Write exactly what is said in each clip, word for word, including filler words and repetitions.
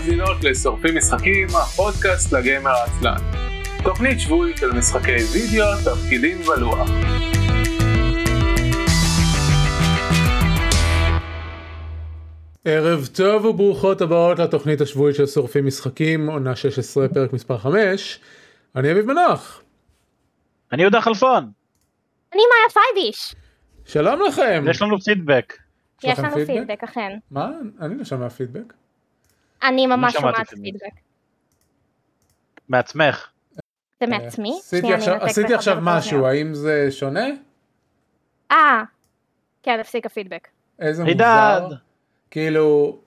ומאזינות לשורפים משחקים, הפודקאסט לגיימר העצלן. תוכנית שבועית של משחקי וידאו, תפקידים ולוח. ערב טוב וברוכות הבאות לתוכנית השבועית של שורפים משחקים, עונה שש עשרה, פרק מספר חמש. אני אביב מנח. אני יהודה חלפון. אני מאיה פייביש. שלום לכם. יש לנו פידבק. יש לנו פידבק, אכן. מה? אני לא שומע פידבק. אני ממש שומעת פידבק. מעצמך. זה מעצמי? עשיתי עכשיו משהו, האם זה שונה? אה, כן, הפסיק הפידבק. איזה מוזר. כאילו,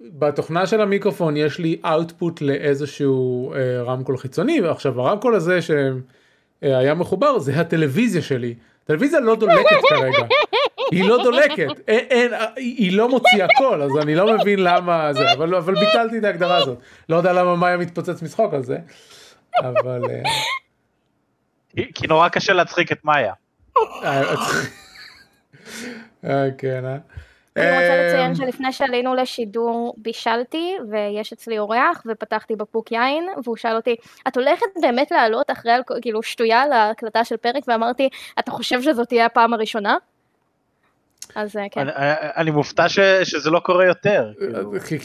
בתוכנה של המיקרופון יש לי אאוטפוט לאיזשהו רמקול חיצוני, ועכשיו הרמקול הזה שהיה מחובר זה הטלוויזיה שלי. הטלוויזיה לא דולקת כרגע. היא לא דולקת, היא לא מוציאה קול, אז אני לא מבין למה זה, אבל ביטלתי את ההגדרה הזאת. לא יודע למה מאיה מתפוצץ משחוק על זה, אבל... כי נורא קשה להצחיק את מאיה. כן, אה? אני רוצה לציין שלפני שעלינו לשידור בישלתי, ויש אצלי אורח, ופתחתי בקבוק יין, והוא שאל אותי, את הולכת באמת לעלות אחרי כאילו שטויה להקלטה של פרק, ואמרתי, אתה חושב שזאת תהיה הפעם הראשונה? אז כן. אני מופתע שזה לא קורה יותר.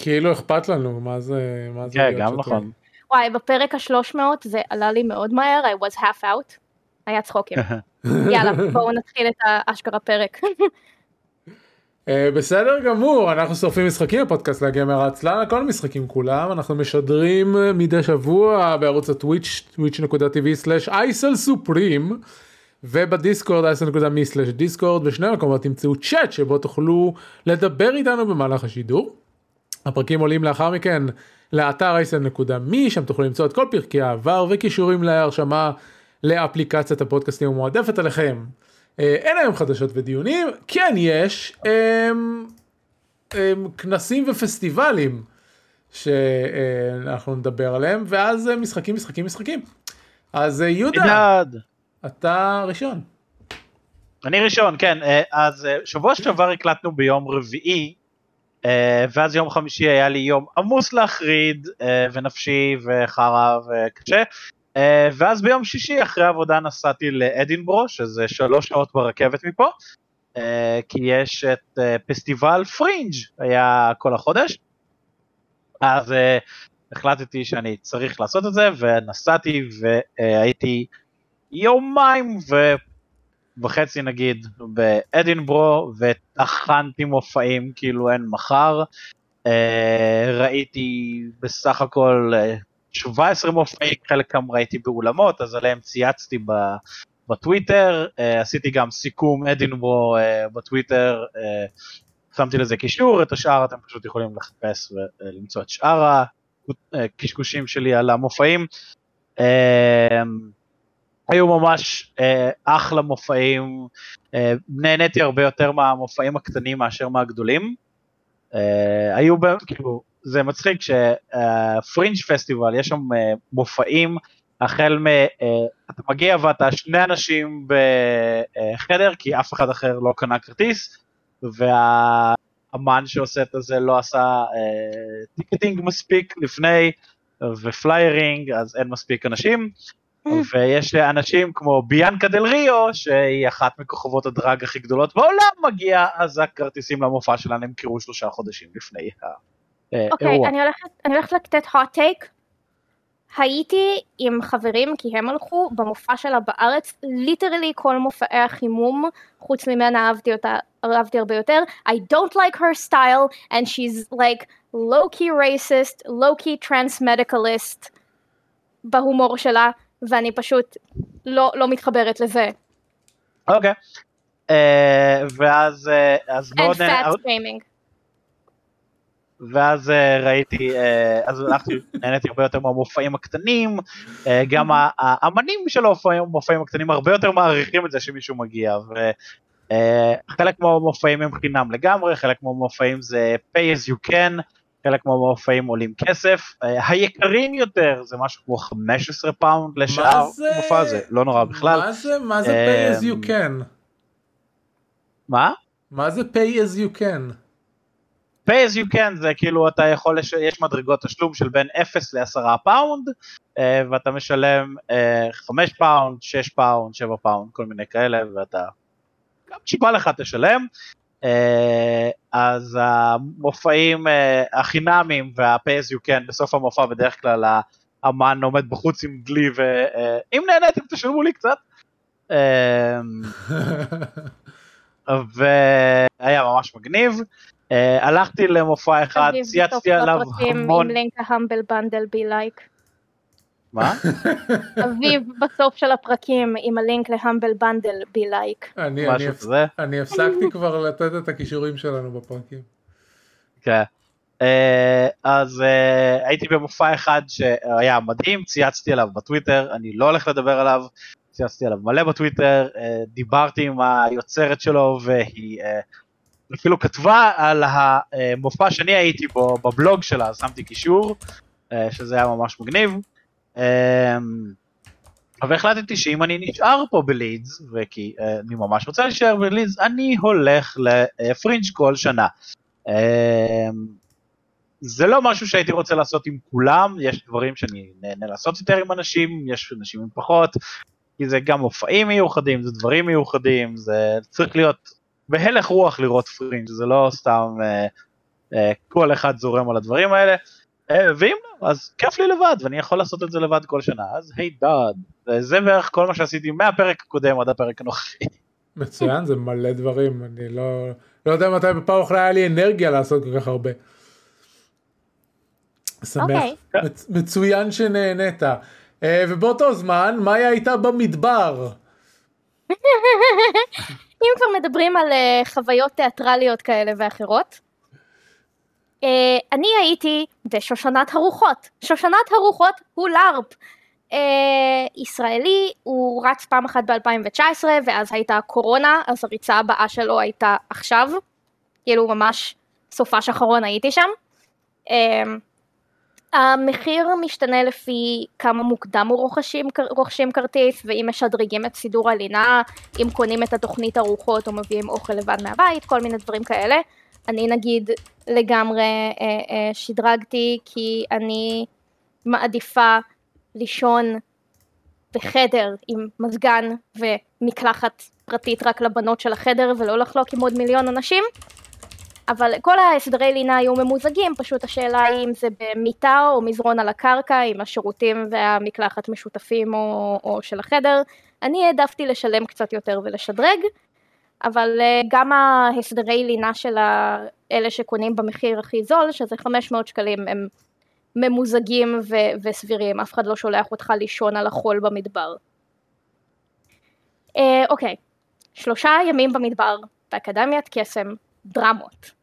כאילו אכפת לנו, מה זה... כן, גם נכון. וואי, בפרק ה-שלוש מאות זה עלה לי מאוד מהר, I was half out, היה צחוקים. יאללה, בואו נתחיל את האשכרה פרק. בסדר גמור, אנחנו שורפים משחקים, הפודקאסט לגיימר העצלן, כל המשחקים כולם, אנחנו משדרים מדי שבוע בערוץ הטוויץ' טוויץ' דוט טי וי סלאש איי סל סופרים, ובדיסקורד איי סל נקודה מי סלאש דיסקורד, בשני מקומות תמצאו צ'אט שבו תוכלו לדבר איתנו במהלך השידור. הפרקים עולים לאחר מכן לאתר איי סל נקודה מי, שם תוכלו למצוא את כל פרקי העבר וקישורים להרשמה לאפליקציית הפודקאסטים המועדפת עליכם. אין היום חדשות ודיונים, כן יש הם, הם, כנסים ופסטיבלים שאנחנו נדבר עליהם, ואז משחקים, משחקים, משחקים. אז יהודה, אתה ראשון. אני ראשון, כן. אז שבוע שעבר הקלטנו ביום רביעי, ואז יום חמישי היה לי יום עמוס להחריד, ונפשי וחרה וקשה. ואז ביום שישי אחרי העבודה נסעתי לאדינברו, שזה שלוש שעות ברכבת מפה, כי יש את פסטיבל פרינג' היה כל החודש, אז החלטתי שאני צריך לעשות את זה, ונסעתי והייתי יומיים וחצי נגיד באדינברו, ותחנתי מופעים כאילו אין מחר, ראיתי בסך הכל... שבע עשרה מופעים, חלקם ראיתי באולמות, אז עליהם צייצתי בטוויטר, עשיתי גם סיכום אדינברו בטוויטר, שמתי לזה קישור, את השאר אתם פשוט יכולים לחפש ולמצוא את שאר הקשקושים שלי על המופעים. היו ממש אחלה מופעים, נהניתי הרבה יותר מהמופעים הקטנים מאשר מהגדולים, היו כאילו, זה מצחיק שפרינג' פסטיבל, יש שם מופעים, החל מ... אתה מגיע ואתה שני אנשים בחדר, כי אף אחד אחר לא קנה כרטיס, והאמן שעושה את זה לא עשה טיקטינג מספיק לפני, ופליירינג, אז אין מספיק אנשים, ויש אנשים כמו ביאנקה דל ריו, שהיא אחת מכוכבות הדרג הכי גדולות בעולם מגיעה, אז הכרטיסים למופע שלה נמכרו שלושה חודשים לפני ה... אוקיי, אני הולכת, אני הולכת לקטט hot take. הייתי עם חברים, כי הם הלכו במופע שלה בארץ, literally כל מופעי החימום, חוץ ממנה אהבתי אותה, אהבתי הרבה יותר. I don't like her style, and she's like low-key racist, low-key trans-medicalist, בהומור שלה, ואני פשוט לא, לא מתחברת לזה. אוקיי. ואז, אז מאוד... And fat shaming. ואז ראיתי, אז הלכתי, נהניתי הרבה יותר מהמופעים הקטנים, גם האמנים של המופעים הקטנים הרבה יותר מעריכים את זה שמישהו מגיע, וחלק מהמופעים הם חינם לגמרי, חלק מהמופעים זה pay as you can, חלק מהמופעים עולים כסף, היקרים יותר זה משהו כמו חמש עשרה פאונד לשעה, מופע זה לא נורא בכלל. מה זה, מה זה pay as you can? מה? מה זה pay as you can? pay as you can זה כאילו אתה יכול, יש מדרגות תשלום של בין אפס לעשרה פאונד, ואתה משלם חמישה פאונד, שישה פאונד, שבעה פאונד, כל מיני כאלה, ואתה גם שיפה לך תשלם. אז המופעים החינמים וה-pay as you can בסוף המופע בדרך כלל האמן עומד בחוץ עם דלי ואם נהניתם תשלמו לי קצת. והיה ממש מגניב. הלכתי למופע אחד, צייצתי עליו המון. עם לינק ההמבל בנדל בי לייק. מה? אביב בסוף של הפרקים עם הלינק להמבל בנדל בי לייק. אני הפסקתי כבר לתת את הכישורים שלנו בפרקים. כן. אז הייתי במופע אחד שהיה מדהים, צייצתי עליו בטוויטר, אני לא הולך לדבר עליו, צייצתי עליו מלא בטוויטר, דיברתי עם היוצרת שלו והיא אפילו כתבה על המופע שאני הייתי בו בבלוג שלה, שמתי קישור, שזה היה ממש מגניב. והחלטתי שאם אני נשאר פה בלידס, וכי אני ממש רוצה להישאר בלידס, אני הולך לפרינג' כל שנה. זה לא משהו שהייתי רוצה לעשות עם כולם, יש דברים שאני נהנה לעשות יותר עם אנשים, יש אנשים עם פחות, כי זה גם מופעים מיוחדים, זה דברים מיוחדים, זה צריך להיות בהלך רוח לראות פרינג', זה לא סתם אה, אה, כל אחד זורם על הדברים האלה, אה, ואם לא, אז כיף לי לבד, ואני יכול לעשות את זה לבד כל שנה, אז היי דאד, זה בערך כל מה שעשיתי מהפרק הקודם עד הפרק הנוכחי. מצוין, זה מלא דברים, אני לא, לא יודע מתי בפעם אחרי היה לי אנרגיה לעשות כל כך הרבה. שמח, okay. מצוין שנהנית, ובאותו זמן, מה הייתה במדבר? אם כבר מדברים על חוויות תיאטרליות כאלה ואחרות, אני הייתי בשושנת הרוחות. שושנת הרוחות הוא לארפ ישראלי, הוא רץ פעם אחת ב-אלפיים תשע עשרה, ואז הייתה קורונה, אז הריצה הבאה שלו הייתה עכשיו, כאילו ממש סופה שחרון הייתי שם. המחיר משתנה לפי כמה מוקדם הוא רוכשים, רוכשים כרטיס, ואם משדרגים את סידור הלינה, אם קונים את התוכנית ארוחות או מביאים אוכל לבד מהבית, כל מיני דברים כאלה. אני נגיד לגמרי אה, אה, שדרגתי, כי אני מעדיפה לישון בחדר עם מזגן ומקלחת פרטית רק לבנות של החדר, ולא לחלוק עם עוד מיליון אנשים. אבל כל הסדרי לינה היו ממוזגים, פשוט השאלה היא אם זה במיטה או מזרון על הקרקע, עם השירותים והמקלחת משותפים או, או של החדר. אני העדפתי לשלם קצת יותר ולשדרג, אבל גם הסדרי לינה של אלה שקונים במחיר הכי זול, שזה חמש מאות שקלים, הם ממוזגים ו- וסבירים, אף אחד לא שולח אותך לישון על החול במדבר. אה, אוקיי, שלושה ימים במדבר, באקדמיית קסם, דרמות,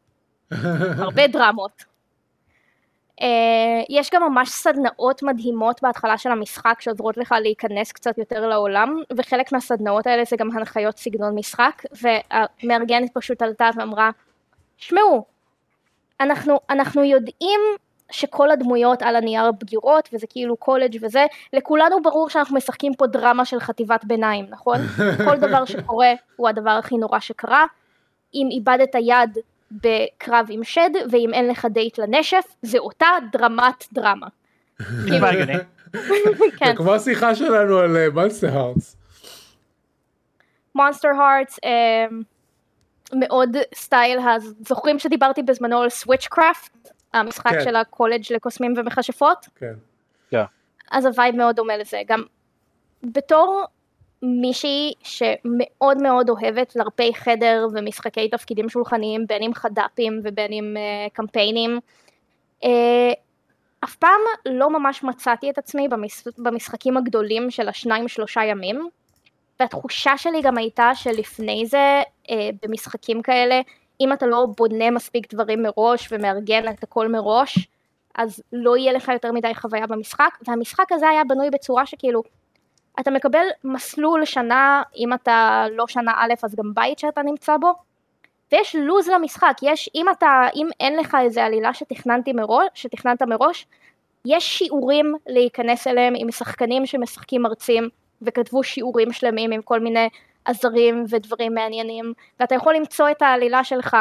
הרבה דרמות. uh, יש גם ממש סדנאות מדהימות בהתחלה של המשחק שעוזרות לך להיכנס קצת יותר לעולם, וחלק מהסדנאות האלה זה גם הנחיות סגנון משחק, והמארגנת פשוט עלתה ואמרה, שמעו, אנחנו, אנחנו יודעים שכל הדמויות על הנייר בגירות, וזה כאילו קולג' וזה, לכולנו ברור שאנחנו משחקים פה דרמה של חטיבת ביניים, נכון? כל דבר שקורה הוא הדבר הכי נורא שקרה, אם איבדת יד בקרב עם שד, ואם אין לך דייט לנשף, זה אותה דרמת דרמה. זה כמו השיחה שלנו על מונסטר הארטס. מונסטר הארטס, מאוד סטייל, זוכרים שדיברתי בזמנו על סוויץ'קראפט, המשחק של הקולג' לקוסמים ומכשפות? כן. אז הווייב מאוד דומה לזה, גם בתור מישהי שמאוד מאוד אוהבת לרפי חדר ומשחקי תפקידים שולחניים, בין עם חדאפים ובין עם uh, קמפיינים, uh, אף פעם לא ממש מצאתי את עצמי במש... במשחקים הגדולים של השניים שלושה ימים, והתחושה שלי גם הייתה שלפני זה uh, במשחקים כאלה, אם אתה לא בונה מספיק דברים מראש ומארגן את הכל מראש, אז לא יהיה לך יותר מדי חוויה במשחק, והמשחק הזה היה בנוי בצורה שכאילו, אתה מקבל מסלול שנה, אם אתה לא שנה א', אז גם בית שאתה נמצא בו, ויש לוז למשחק, יש, אם אתה, אם אין לך איזה עלילה שתכננתי מראש, שתכננת מראש, יש שיעורים להיכנס אליהם עם שחקנים שמשחקים מרצים, וכתבו שיעורים שלמים עם כל מיני עזרים ודברים מעניינים, ואתה יכול למצוא את העלילה שלך,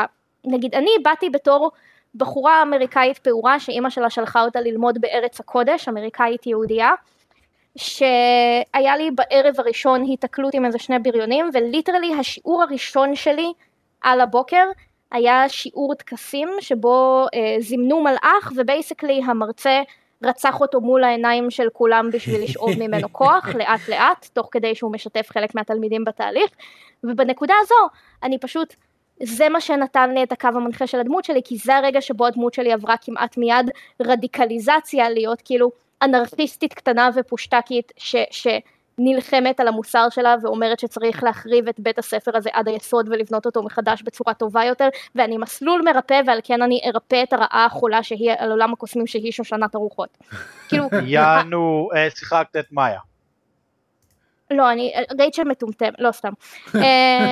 נגיד, אני באתי בתור בחורה אמריקאית פעורה שאימא שלה שלחה אותה ללמוד בארץ הקודש, אמריקאית יהודייה, שהיה לי בערב הראשון התקלות עם איזה שני בריונים, וליטרלי השיעור הראשון שלי על הבוקר היה שיעור תקסים שבו אה, זימנו מלאך, ובייסקלי המרצה רצח אותו מול העיניים של כולם בשביל לשאוב ממנו כוח, לאט לאט, תוך כדי שהוא משתף חלק מהתלמידים בתהליך, ובנקודה הזו אני פשוט, זה מה שנתן לי את הקו המנחה של הדמות שלי, כי זה הרגע שבו הדמות שלי עברה כמעט מיד רדיקליזציה, להיות כאילו אנרכיסטית קטנה ופושטקית ש, שנלחמת על המוסר שלה ואומרת שצריך להחריב את בית הספר הזה עד היסוד ולבנות אותו מחדש בצורה טובה יותר, ואני מסלול מרפא ועל כן אני ארפא את הרעה החולה שהיא על עולם הקוסמים שהיא שושנת הרוחות. כאילו... יענו, שיחקת את מאיה. לא, אני, רייצ'ל מטומטם, לא סתם,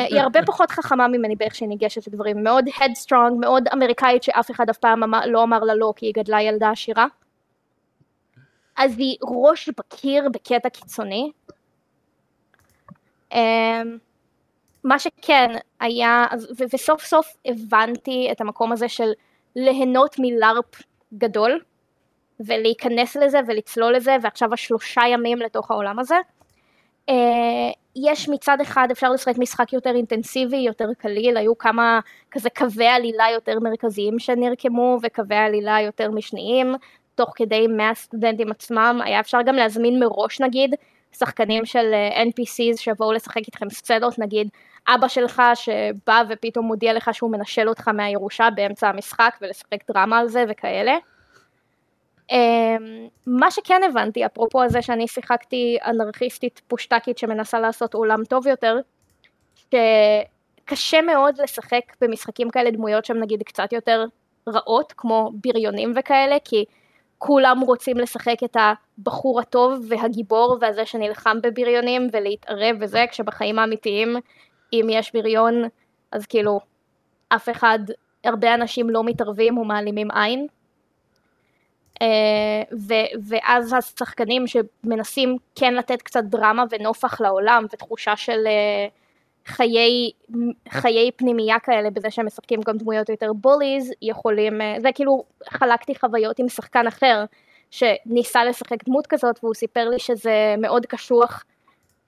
היא הרבה פחות חכמה ממני באיך שהיא ניגשת לדברים, מאוד headstrong, מאוד אמריקאית שאף אחד אף פעם לא אמר לה לא כי היא גדלה ילדה עשירה, אז היא ראש בקיר בקטע קיצוני. מה שכן היה, וסוף סוף הבנתי את המקום הזה של ליהנות מלארפ גדול, ולהיכנס לזה ולצלול לזה, ועכשיו השלושה ימים לתוך העולם הזה, Uh, יש מצד אחד אפשר לשחק משחק יותר אינטנסיבי, יותר קליל, היו כמה כזה קווי עלילה יותר מרכזיים שנרקמו וקווי עלילה יותר משניים, תוך כדי מהסטודנטים עצמם, היה אפשר גם להזמין מראש נגיד, שחקנים של אן פי סיז שבואו לשחק איתכם סצנות, נגיד אבא שלך שבא ופתאום מודיע לך שהוא מנשל אותך מהירושה באמצע המשחק ולשחק דרמה על זה וכאלה. Um, מה שכן הבנתי, אפרופו הזה שאני שיחקתי אנרכיסטית פושטקית שמנסה לעשות עולם טוב יותר, שקשה מאוד לשחק במשחקים כאלה דמויות שהם נגיד קצת יותר רעות, כמו בריונים וכאלה, כי כולם רוצים לשחק את הבחור הטוב והגיבור והזה שנלחם בבריונים ולהתערב וזה, כשבחיים האמיתיים, אם יש בריון, אז כאילו אף אחד, הרבה אנשים לא מתערבים ומעלימים עין. Uh, ו- ואז השחקנים שמנסים כן לתת קצת דרמה ונופח לעולם ותחושה של uh, חיי, חיי פנימייה כאלה בזה שהם משחקים גם דמויות יותר בוליז יכולים, uh, זה כאילו חלקתי חוויות עם שחקן אחר שניסה לשחק דמות כזאת והוא סיפר לי שזה מאוד קשוח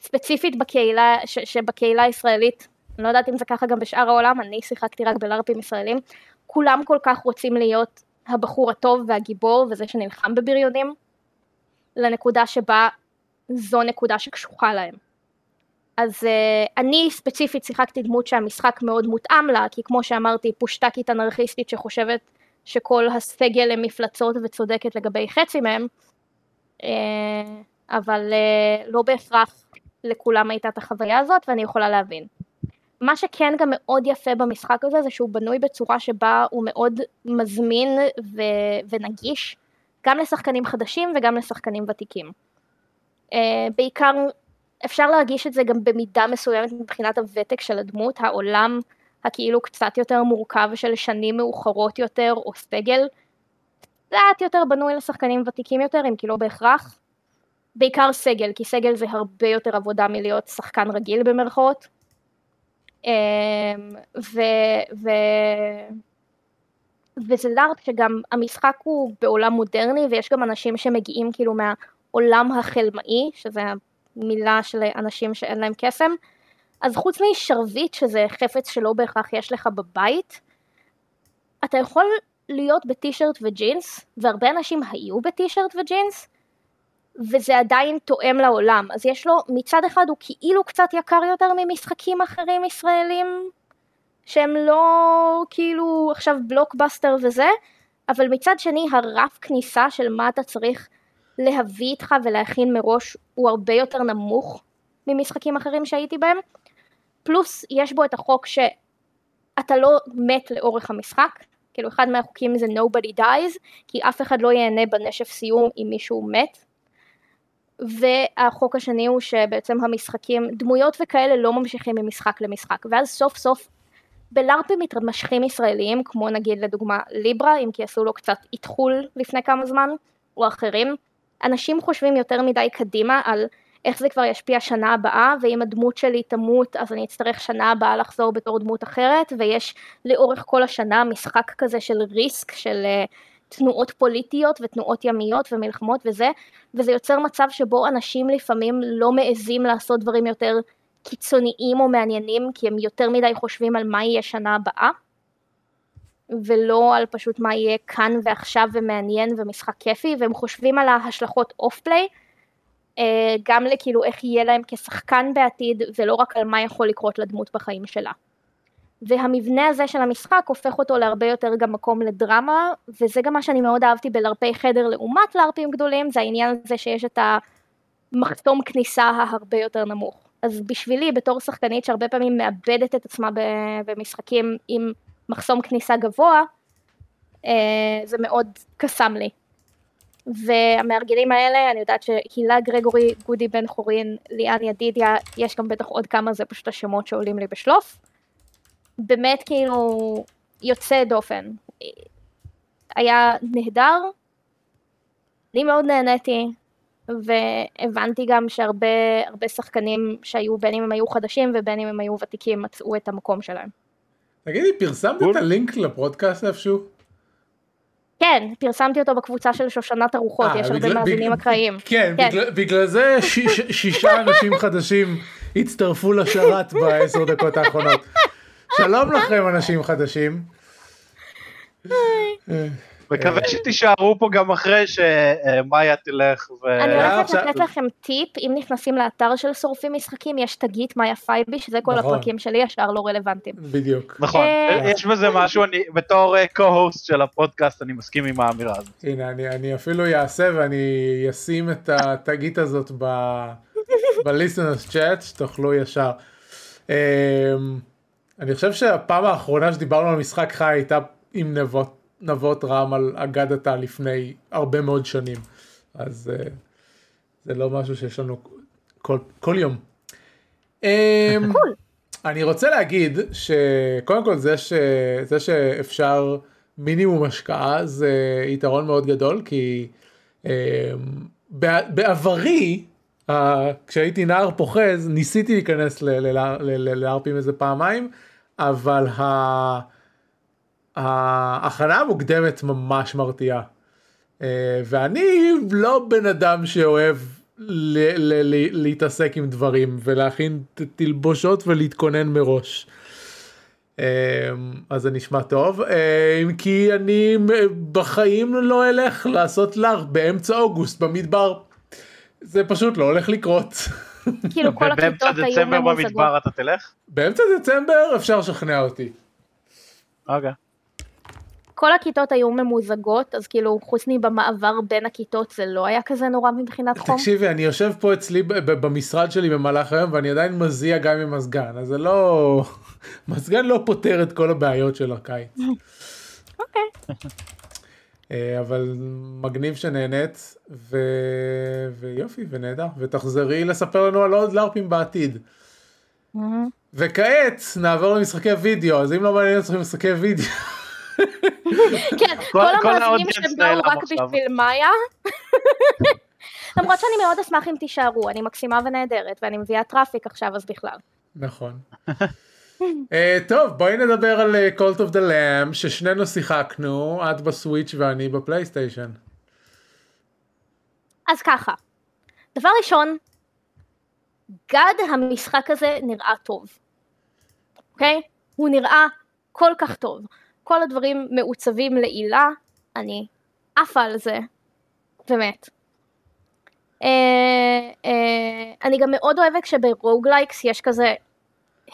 ספציפית בקהילה, ש- שבקהילה הישראלית, אני לא יודעת אם זה ככה גם בשאר העולם, אני שיחקתי רק בלארפים ישראלים, כולם כל כך רוצים להיות הבחור הטוב והגיבור וזה שנלחם בבריונים, לנקודה שבה זו נקודה שקשוחה להם. אז uh, אני ספציפית שיחקתי דמות שהמשחק מאוד מותאם לה, כי כמו שאמרתי, פושטקית אנרכיסטית שחושבת שכל הסגל הם מפלצות וצודקת לגבי חצי מהם, uh, אבל uh, לא בהכרח לכולם הייתה את החוויה הזאת ואני יכולה להבין. מה שכן גם מאוד יפה במשחק הזה, זה שהוא בנוי בצורה שבה הוא מאוד מזמין ו- ונגיש, גם לשחקנים חדשים וגם לשחקנים ותיקים. Uh, בעיקר אפשר להרגיש את זה גם במידה מסוימת מבחינת הוותק של הדמות, העולם הכאילו קצת יותר מורכב של שנים מאוחרות יותר, או סגל, קצת יותר בנוי לשחקנים ותיקים יותר, אם כי לא בהכרח. בעיקר סגל, כי סגל זה הרבה יותר עבודה מלהיות שחקן רגיל במרכאות. וזה לארט שגם המשחק הוא בעולם מודרני ויש גם אנשים שמגיעים כאילו מהעולם החלמאי, שזה המילה של אנשים שאין להם קסם, אז חוץ משרביט שזה חפץ שלא בהכרח יש לך בבית, אתה יכול להיות בטישרט וג'ינס, והרבה אנשים היו בטישרט וג'ינס וזה עדיין תואם לעולם, אז יש לו, מצד אחד הוא כאילו קצת יקר יותר ממשחקים אחרים ישראלים, שהם לא כאילו עכשיו בלוקבאסטר וזה, אבל מצד שני הרף כניסה של מה אתה צריך להביא איתך ולהכין מראש, הוא הרבה יותר נמוך ממשחקים אחרים שהייתי בהם, פלוס יש בו את החוק שאתה לא מת לאורך המשחק, כאילו אחד מהחוקים זה nobody dies, כי אף אחד לא ייהנה בנשף סיום אם מישהו מת, והחוק השני הוא שבעצם המשחקים, דמויות וכאלה לא ממשיכים ממשחק למשחק, ואז סוף סוף בלארפים מתמשכים ישראליים, כמו נגיד לדוגמה ליברה, אם כי עשו לו קצת התחול לפני כמה זמן, או אחרים, אנשים חושבים יותר מדי קדימה על איך זה כבר ישפיע שנה הבאה, ואם הדמות שלי תמות, אז אני אצטרך שנה הבאה לחזור בתור דמות אחרת, ויש לאורך כל השנה משחק כזה של ריסק, של uh, תנועות פוליטיות ותנועות ימיות ומלחמות וזה, וזה יוצר מצב שבו אנשים לפעמים לא מעזים לעשות דברים יותר קיצוניים או מעניינים, כי הם יותר מדי חושבים על מה יהיה שנה הבאה, ולא על פשוט מה יהיה כאן ועכשיו ומעניין ומשחק כיפי, והם חושבים על ההשלכות אוף פליי, גם לכאילו איך יהיה להם כשחקן בעתיד, ולא רק על מה יכול לקרות לדמות בחיים שלה. והמבנה הזה של המשחק הופך אותו להרבה יותר גם מקום לדרמה, וזה גם מה שאני מאוד אהבתי בלרפי חדר לעומת לרפים גדולים, זה העניין הזה שיש את המחתום כניסה ההרבה יותר נמוך. אז בשבילי, בתור שחקנית שהרבה פעמים מאבדת את עצמה במשחקים עם מחסום כניסה גבוה, זה מאוד קסם לי. והמארגנים האלה, אני יודעת שהילה גרגורי, גודי בן חורין, ליאן ידידיה, יש גם בטח עוד כמה, זה פשוט השמות שעולים לי בשלוף. באמת כאילו יוצא דופן. היה נהדר, אני מאוד נהניתי, והבנתי גם שהרבה הרבה שחקנים שהיו, בין אם הם היו חדשים ובין אם הם היו ותיקים, מצאו את המקום שלהם. תגידי, פרסמת את הלינק לפרודקאסט איפשהו? כן, פרסמתי אותו בקבוצה של שושנת הרוחות, יש הרבה מאזינים אקראיים. כן, בגלל זה שישה אנשים חדשים הצטרפו לשרת בעשר דקות האחרונות. שלום לכם אנשים חדשים. מקווה שתישארו פה גם אחרי שמאיה תלך. אני הולכת לתת לכם טיפ, אם נכנסים לאתר של שורפים משחקים, יש תגית מאיה פייבי, שזה כל הפרקים שלי, השאר לא רלוונטיים. בדיוק. נכון, יש בזה משהו, אני בתור co-host של הפודקאסט, אני מסכים עם האמירה הזאת. הנה, אני אפילו אעשה ואני אשים את התגית הזאת ב-listeners chat, שתוכלו ישר. אני חושב שהפעם האחרונה שדיברנו על משחק חי, הייתה עם נבות, נבות רם על אגדתה לפני הרבה מאוד שנים, אז uh, זה לא משהו שיש לנו כל, כל יום. um, אני רוצה להגיד שקודם כל זה, ש, זה שאפשר מינימום השקעה זה יתרון מאוד גדול, כי um, בעברי uh, כשהייתי נער פוחז ניסיתי להיכנס ל-אר פי איזה פעמיים, אבל ה... ההכנה המוקדמת ממש מרתיעה, ואני לא בן אדם שאוהב להתעסק עם דברים ולהכין תלבושות ולהתכונן מראש, אז זה נשמע טוב, אם כי אני בחיים לא אלך לעשות לר באמצע אוגוסט במדבר, זה פשוט לא הולך לקרות. כאילו כל הכיתות היו ממוסגות. באמצע דצמבר אפשר לשכנע אותי. אוקיי. כל הכיתות היו ממוזגות, אז כאילו חוסני במעבר בין הכיתות זה לא היה כזה נורא מבחינת חום. תקשיבי, אני יושב פה אצלי במשרד שלי במהלך היום, ואני עדיין מזיע גם עם מזגן, אז זה לא... מזגן לא פותר את כל הבעיות של הקיץ. אוקיי. אבל מגניב שנהנית, ויופי, ונהדר, ותחזרי לספר לנו על עוד לרפים בעתיד. וכעת נעבור למשחקי וידאו, אז אם לא מעניין צריכים משחקי וידאו, כן, כל המאזינים שבאו רק בשביל מאיה, למרות שאני מאוד אשמח אם תישארו, אני מקסימה ונהדרת ואני מביאה טראפיק עכשיו, אז בכלל נכון. טוב, בואי נדבר על Cult of the Lamb ששנינו שיחקנו, את בסוויץ' ואני בפלייסטיישן. אז ככה, דבר ראשון, גד המשחק הזה נראה טוב, אוקיי? הוא נראה כל כך טוב, כל הדברים מעוצבים לעילה, אני עפה על זה, באמת. אה, אה, אני גם מאוד אוהבת כשברוגלייקס יש כזה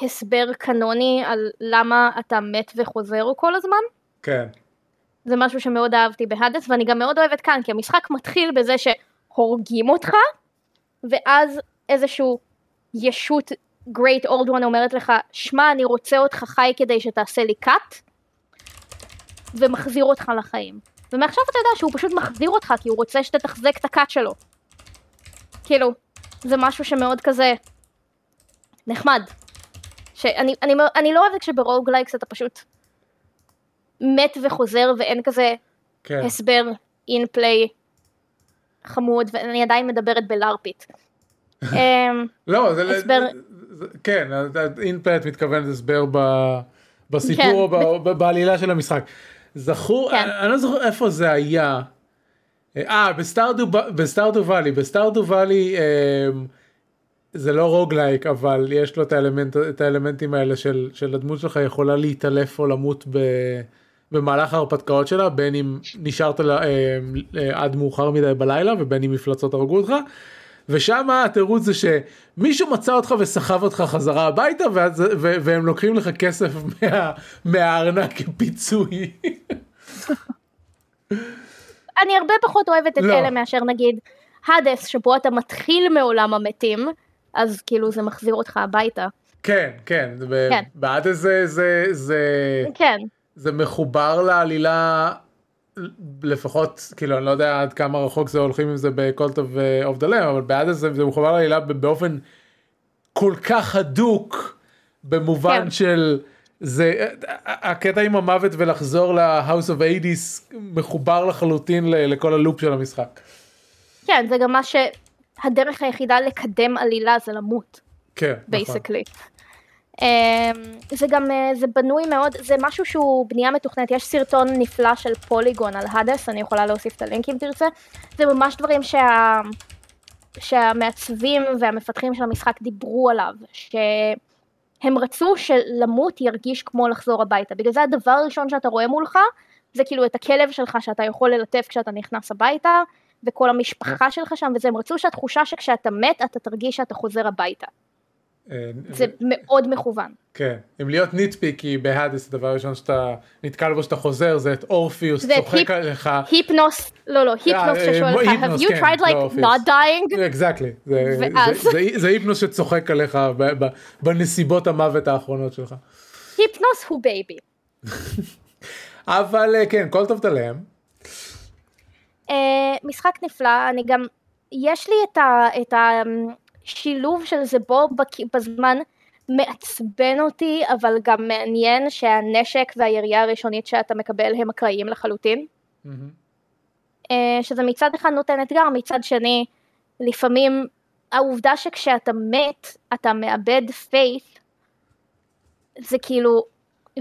הסבר קנוני על למה אתה מת וחוזר כל הזמן. כן. זה משהו שמאוד אהבתי בהדס, ואני גם מאוד אוהבת כאן, כי המשחק מתחיל בזה שהורגים אותך, ואז איזשהו ישות great old one אומרת לך, שמע, אני רוצה אותך חי כדי שתעשה לי קאט, ומחזיר אותך לחיים. ומעכשיו אתה יודע שהוא פשוט מחזיר אותך, כי הוא רוצה שתתחזק את הקאט שלו. כאילו, זה משהו שמאוד כזה נחמד. שאני, אני, אני לא אוהבת שברוגלייקס אתה פשוט מת וחוזר, ואין כזה כן. הסבר, אין פליי, חמוד, ואני עדיין מדברת בלרפית. לא, זה הסבר... כן, אינפלט מתכוון הסבר בסיפור, בעלילה של המשחק. זכור, אני לא זוכר איפה זה היה. אה, בסטארדו ואלי, בסטארדו ואלי זה לא רוגלייק, אבל יש לו את, האלמנט, את האלמנטים האלה של, של הדמות שלך יכולה להתעלף או למות ב, במהלך ההרפתקאות שלה, בין אם נשארת לה, אה, אה, עד מאוחר מדי בלילה, ובין אם מפלצות הרגו אותך, ושם התירוץ זה שמישהו מצא אותך וסחב אותך חזרה הביתה, ואז, ו, והם לוקחים לך כסף מה, מהארנק כפיצוי. אני הרבה פחות אוהבת את לא. אלה מאשר נגיד, Hades, שבו אתה מתחיל מעולם המתים, אז כאילו זה מחזיר אותך הביתה. כן, כן. כן. בעד זה, זה, זה, כן. זה מחובר לעלילה, לפחות, כאילו, אני לא יודע עד כמה רחוק זה הולכים עם זה ב-Cult of the Lamb, אבל בעד זה, זה מחובר לעלילה באופן כל כך הדוק, במובן כן. של... זה, הקטע עם המוות ולחזור ל-House of Hades מחובר לחלוטין לכל הלופ של המשחק. כן, זה גם מה שהדרך היחידה לקדם עלילה זה למות. כן, basically. נכון. זה גם, זה בנוי מאוד, זה משהו שהוא בנייה מתוכנית, יש סרטון נפלא של פוליגון על Hades, אני יכולה להוסיף את הלינק אם תרצה, זה ממש דברים שה, שהמעצבים והמפתחים של המשחק דיברו עליו, ש... הם רצו שלמות ירגיש כמו לחזור הביתה. בגלל זה הדבר הראשון שאתה רואה מולך, זה כאילו את הכלב שלך שאתה יכול ללטף כשאתה נכנס הביתה, וכל המשפחה שלך שם, וזה הם רצו שהתחושה שכשאתה מת, אתה תרגיש שאתה חוזר הביתה. זה מאוד מכוון. כן. אם להיות ניטפיקי בהאדס, הדבר הראשון שאתה נתקל בו שאתה חוזר, זה את אורפיוס צוחק עליך. היפנוס, לא, לא, היפנוס ששואל לך, have you tried like not dying? Exactly. זה היפנוס שצוחק עליך בנסיבות המוות האחרונות שלך. היפנוס הוא בייבי. אבל כן, כל טוב תלם. משחק נפלא, אני גם, יש לי את ה... שילוב של זה בו בזמן מעצבן אותי, אבל גם מעניין שהנשק והירייה הראשונית שאתה מקבל הם אקראיים לחלוטין. Mm-hmm. שזה מצד אחד נותן אתגר, מצד שני, לפעמים העובדה שכשאתה מת, אתה מאבד faith, זה כאילו,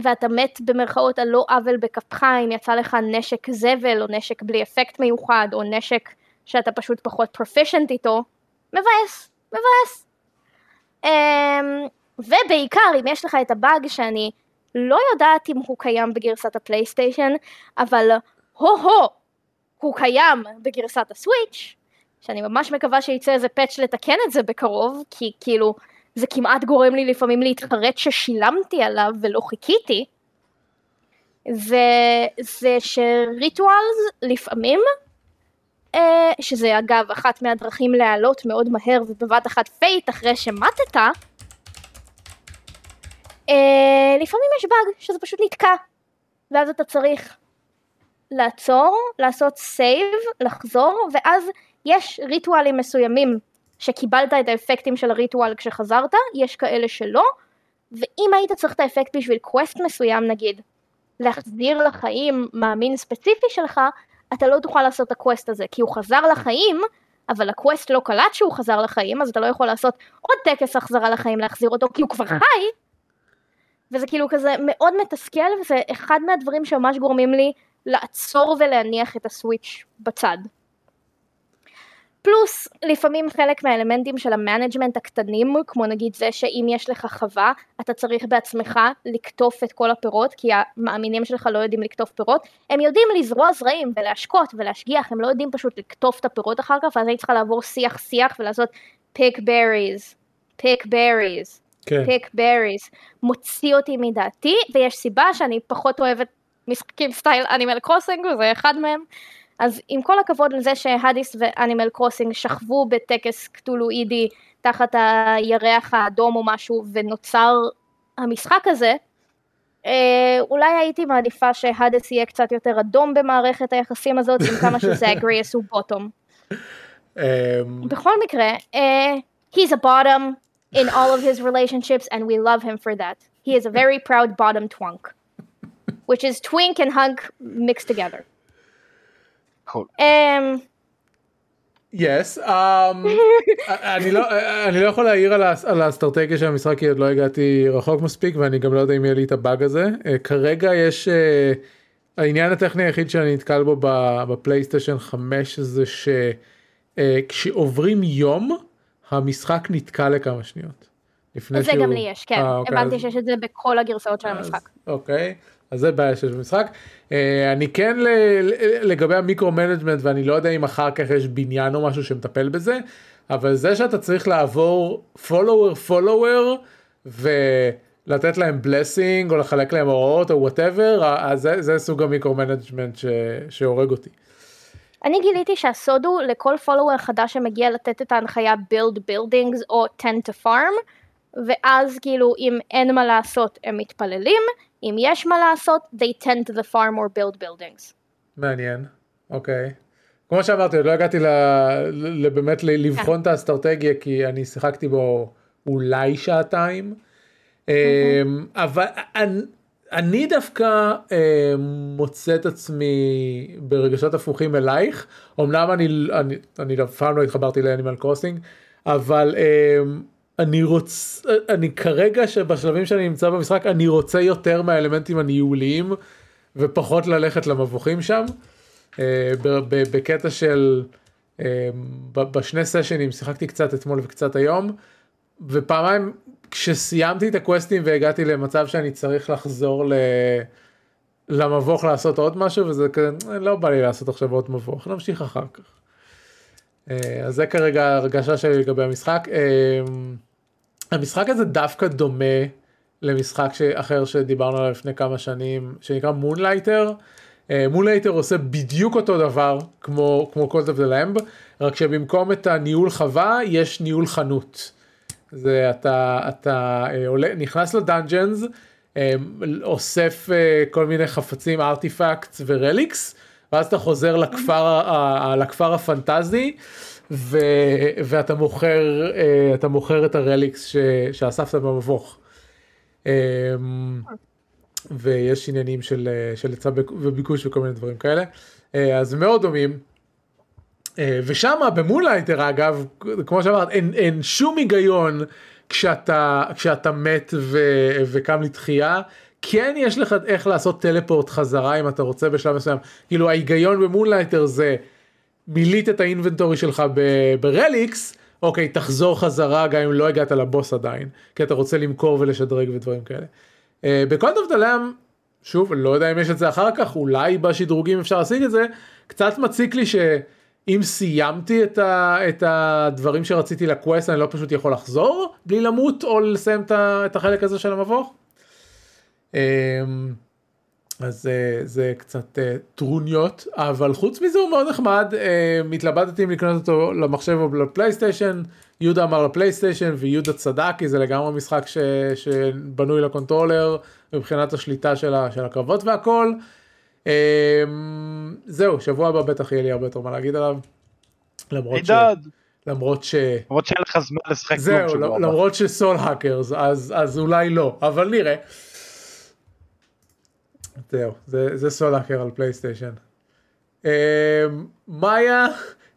ואתה מת במרכאות על לא עוול בכפך, אם יצא לך נשק זבל, או נשק בלי אפקט מיוחד, או נשק שאתה פשוט פחות proficient איתו, מבאס. מבאס. ובעיקר, אם יש לך את הבאג שאני לא יודעת אם הוא קיים בגרסת הפלייסטיישן, אבל הו-הו, הוא קיים בגרסת הסוויץ', שאני ממש מקווה שיצא איזה פאץ' לתקן את זה בקרוב, כי כאילו זה כמעט גורם לי לפעמים להתחרט ששילמתי עליו ולא חיכיתי, זה שריטואלס לפעמים, שזה אגב אחת מהדרכים להעלות מאוד מהר ובבת אחת פייט אחרי שמתת, לפעמים יש באג שזה פשוט נתקע, ואז אתה צריך לעצור, לעשות סייב, לחזור, ואז יש ריטואלים מסוימים שקיבלת את האפקטים של הריטואל כשחזרת, יש כאלה שלא, ואם היית צריך את האפקט בשביל קווסט מסוים, נגיד להחזיר לחיים מאמין ספציפי שלך, אתה לא תוכל לעשות את הקווסט הזה, כי הוא חזר לחיים, אבל הקווסט לא קלט שהוא חזר לחיים, אז אתה לא יכול לעשות עוד טקס החזרה לחיים, להחזיר אותו, כי הוא כבר חי, וזה כאילו כזה מאוד מתסכל, וזה אחד מהדברים שממש גורמים לי לעצור ולהניח את הסוויץ' בצד. פלוס, לפעמים חלק מהאלמנטים של המנג'מנט הקטנים, כמו נגיד זה שאם יש לך חווה, אתה צריך בעצמך לקטוף את כל הפירות, כי המאמינים שלך לא יודעים לקטוף פירות, הם יודעים לזרוע זרעים ולהשקות ולהשגיח, הם לא יודעים פשוט לקטוף את הפירות אחר כך, ואז אני צריכה לעבור שיח שיח ולעשות pick berries, pick berries, okay. pick berries, מוציא אותי מדעתי, ויש סיבה שאני פחות אוהבת משחקים סטייל Animal Crossing, וזה אחד מהם, אז עם כל הכבוד לזה שהאדיס ואנימל קרוסינג שכבו בטקס קטולואידי תחת הירח האדום או משהו ונוצר המשחק הזה, אולי הייתי מעדיפה שהאדיס יהיה קצת יותר אדום במערכת היחסים הזאת, עם כמה שזה אגריאס הוא בוטום. בכל מקרה, he's a bottom in all of his relationships and we love him for that. He is a very proud bottom twunk, which is twink and hunk mixed together. Um, Yes, אני לא יכול להעיר על האסטרטגיה של המשחק, כי עוד לא הגעתי רחוק מספיק, ואני גם לא יודע אם יהיה לי את הבאג הזה. כרגע יש, העניין הטכני היחיד שאני נתקל בו בפלייסטיישן חמש, זה שכשעוברים יום, המשחק נתקע לכמה שניות. זה גם לי יש, כן. הבנתי שיש את זה בכל הגרסאות של המשחק. אוקיי. אז זה בעיה שיש במשחק. אני כן לגבי המיקרו-מנג'מנט, ואני לא יודע אם אחר כך יש בניין או משהו שמטפל בזה, אבל זה שאתה צריך לעבור פולוור פולוור, ולתת להם בלסינג, או לחלק להם הוראות, או וואטאבר, אז זה סוג המיקרו-מנג'מנט שהורג אותי. אני גיליתי שהסוד הוא לכל פולוור חדש שמגיע לתת את ההנחיה build buildings או tend to farm, ואז כאילו אם אין מה לעשות הם מתפללים, אם יש מה לעשות, they tend to the farm or build buildings. מעניין, אוקיי. כמו שאמרתי, עוד לא הגעתי באמת לבחון את האסטרטגיה, כי אני שיחקתי בו אולי שעתיים, אבל אני דווקא מוצא את עצמי ברגשות הפוכים אלייך, אומנם אני לפעמים לא התחברתי ל-Animal Crossing, אבל אני רוצה, אני כרגע שבשלבים שאני נמצא במשחק, אני רוצה יותר מהאלמנטים הניהוליים, ופחות ללכת למבוכים שם, בקטע של, בשני סשנים, שיחקתי קצת אתמול וקצת היום, ופעמיים כשסיימתי את הקווסטים, והגעתי למצב שאני צריך לחזור למבוך לעשות עוד משהו, וזה כזה, לא בא לי לעשות עכשיו עוד מבוך, נמשיך אחר כך. אז זה כרגע הרגשה שלי לגבי המשחק. המשחק הזה דווקא דומה למשחק אחר שדיברנו עליו לפני כמה שנים, שנקרא מונלייטר. מונלייטר עושה בדיוק אותו דבר, כמו, כמו Cult of the Lamb, רק שבמקום את הניהול חווה, יש ניהול חנות. זה אתה, אתה נכנס לדאנג'נס, אוסף כל מיני חפצים, ארטיפקטס ורליקס, ואז אתה חוזר לכפר, לכפר הפנטזי, ו, ואתה מוכר, אתה מוכר את הרליקס ש, שאספת במבוך. ויש עניינים של, של היצע וביקוש וכל מיני דברים כאלה. אז מאוד דומים. ושמה, במונלייטר, אגב, כמו שאמרת, אין, אין שום היגיון כשאתה, כשאתה מת ו, וקם לתחייה, כן יש לך איך לעשות טלפורט חזרה אם אתה רוצה בשלב מסוים. כאילו ההיגיון במונלייטר זה מילית את האינבנטורי שלך ב- ברליקס, אוקיי, תחזור חזרה גם אם לא הגעת לבוס עדיין, כי אתה רוצה למכור ולשדרג ודברים כאלה. Uh, בקולד אוף דה לאמב, שוב, לא יודע אם יש את זה אחר כך, אולי בשדרוגים אפשר להשיג את זה, קצת מציק לי שאם סיימתי את, ה- את הדברים שרציתי לקווסט, אני לא פשוט יכול לחזור בלי למות או לסיים את החלק הזה של המבוך. אז זה קצת טרוניות, אבל חוץ מזה הוא מאוד נחמד. מתלבטתי אם לקנות אותו למחשב או לפלייסטיישן, יהודה אמר לפלייסטיישן ויהודה צדק, כי זה לגמרי משחק שבנוי לקונטרולר מבחינת השליטה של הקרבות והכל. זהו, שבוע הבא בטח יהיה לי הרבה יותר מה להגיד עליו, למרות ש... למרות ש... למרות שאין לך זמן לשחק כלום שבוע הבא. זהו, למרות שסול האקרס, אז אולי לא, אבל נראה. זהו, זה, זה סול האקר על פלייסטיישן. מאיה,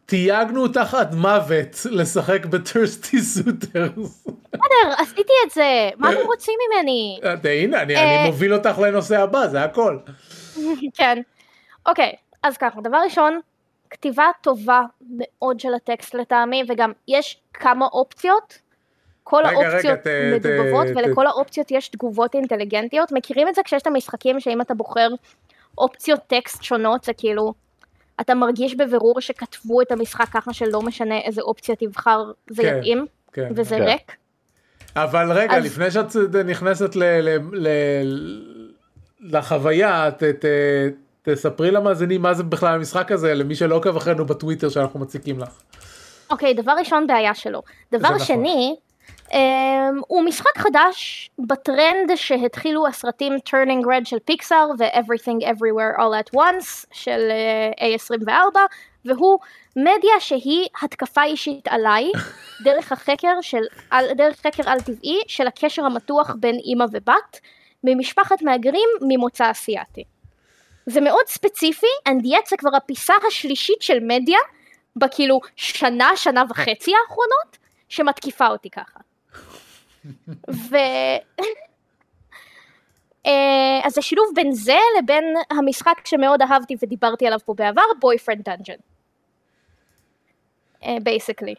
תייגנו אותך עד מוות לשחק בטרסטי סוטרס. בסדר, עשיתי את זה, מה אתם רוצים ממני? הנה, אני, אני מוביל אותך לנושא הבא, זה הכל. כן, אוקיי, אז ככה, דבר ראשון, כתיבה טובה מאוד של הטקסט לטעמי, וגם יש כמה אופציות, כל האופציות מדובבות, ולכל האופציות יש תגובות אינטליגנטיות. מכירים את זה כשיש את המשחקים שאם אתה בוחר אופציות טקסט שונות, זה כאילו, אתה מרגיש בבירור שכתבו את המשחק ככה שלא משנה איזה אופציה תבחר, זה יתאים, וזה ריק. אבל רגע, לפני שאת נכנסת לחוויה, תספרי למאזינים מה זה בכלל המשחק הזה, למי שלא עוקב אחרינו בטוויטר שאנחנו מציקים לך. אוקיי, דבר ראשון, בעיה שלו. דבר שני, הוא משחק חדש בטרנד שהתחילו הסרטים Turning Red של פיקסאר ו-Everything Everywhere All At Once של איי עשרים וארבע, והוא מדיה שהיא התקפה אישית עליי דרך החקר של, דרך חקר על טבעי של הקשר המתוח בין אמא ובת ממשפחת מהגרים ממוצא אסיאתי. זה מאוד ספציפי, and yet זה כבר הפיסה השלישית של מדיה בכאילו שנה, שנה וחצי האחרונות, שמתקיפה אותי ככה. ו... אז זה שילוב בין זה לבין המשחק שמאוד אהבתי ודיברתי עליו פה בעבר, Boyfriend Dungeon. Basically.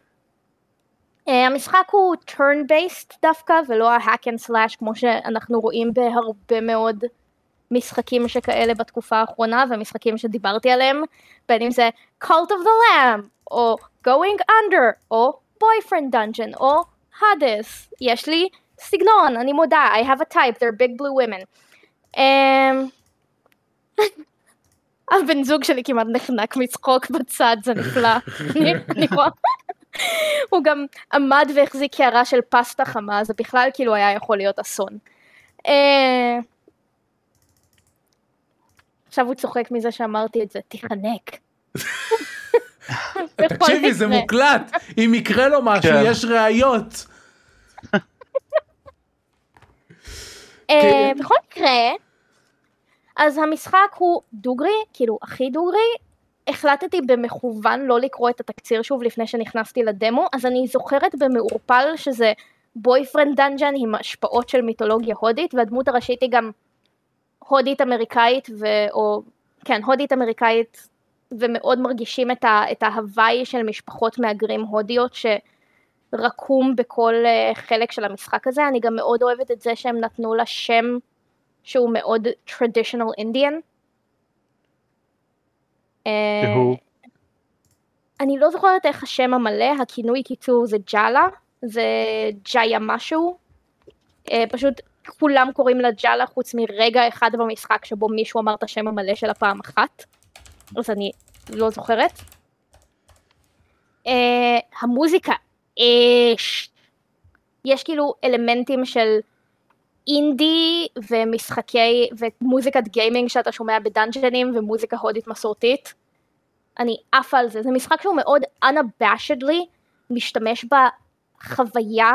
המשחק הוא turn-based דווקא, ולא ה-hack and slash כמו שאנחנו רואים בהרבה מאוד משחקים שכאלה בתקופה האחרונה, ומשחקים שדיברתי עליהם, בין אם זה Cult of the Lamb, או Going Under, או Boyfriend Dungeon, או Hades. יש לי סגנון, אני מודה, I have a type, they're big blue women. הבן זוג שלי כמעט נחנק מצחוק בצד, זה נפלא. אני רואה. הוא גם עמד והחזיק קערה של פסטה חמה, זה בכלל כאילו היה יכול להיות אסון. עכשיו הוא צוחק מזה שאמרתי את זה, תיחנק. תקשיבי, זה מוקלט, אם יקרה לו משהו, יש ראיות. בכל מקרה, אז המשחק הוא דוגרי, כאילו הכי דוגרי, החלטתי במכוון לא לקרוא את התקציר שוב לפני שנכנסתי לדמו, אז אני זוכרת במעורפל שזה Boyfriend Dungeon עם השפעות של מיתולוגיה הודית, והדמות הראשית היא גם הודית אמריקאית, ו- או, כן, הודית אמריקאית, ומאוד מרגישים את, ה- את ההוואי של משפחות מהגרים הודיות שרקום בכל uh, חלק של המשחק הזה. אני גם מאוד אוהבת את זה שהם נתנו לה שם שהוא מאוד traditional Indian. אני לא זוכרת איך השם המלא, הכינוי קיצור זה ג'אלה, זה ג'איה משהו, פשוט כולם קוראים לה ג'אלה חוץ מרגע אחד במשחק שבו מישהו אמר את השם המלא שלה פעם אחת, אז אני לא זוכרת. המוזיקה, יש כאילו אלמנטים של אינדי ומשחקי ומוזיקת גיימינג שאתה שומע בדאנג'נים ומוזיקה הודית מסורתית. אני אף על זה, זה משחק שהוא מאוד unabashedly משתמש בחוויה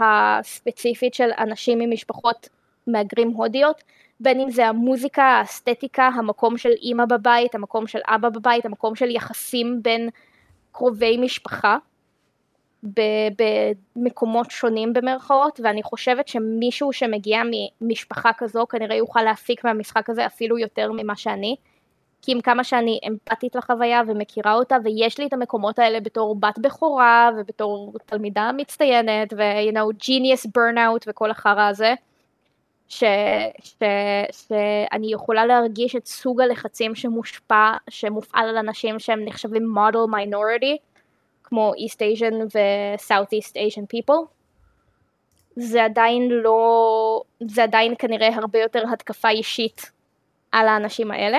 הספציפית של אנשים ממשפחות מהגרים הודיות, בין אם זה המוזיקה, האסתטיקה, המקום של אמא בבית, המקום של אבא בבית, המקום של יחסים בין קרובי משפחה במקומות שונים במרכאות, ואני חושבת שמישהו שמגיע ממשפחה כזו כנראה יוכל להפיק מהמשחק הזה אפילו יותר ממה שאני, כי עם כמה שאני אמפתית לחוויה ומכירה אותה, ויש לי את המקומות האלה בתור בת בכורה ובתור תלמידה מצטיינת ו- you know, genius burnout וכל החרה הזה, ש- ש- ש- שאני יכולה להרגיש את סוג הלחצים שמושפע, שמופעל על אנשים שהם נחשבים model minority, כמו East Asian ו-South East Asian people. זה עדיין לא, זה עדיין כנראה הרבה יותר התקפה אישית על האנשים האלה.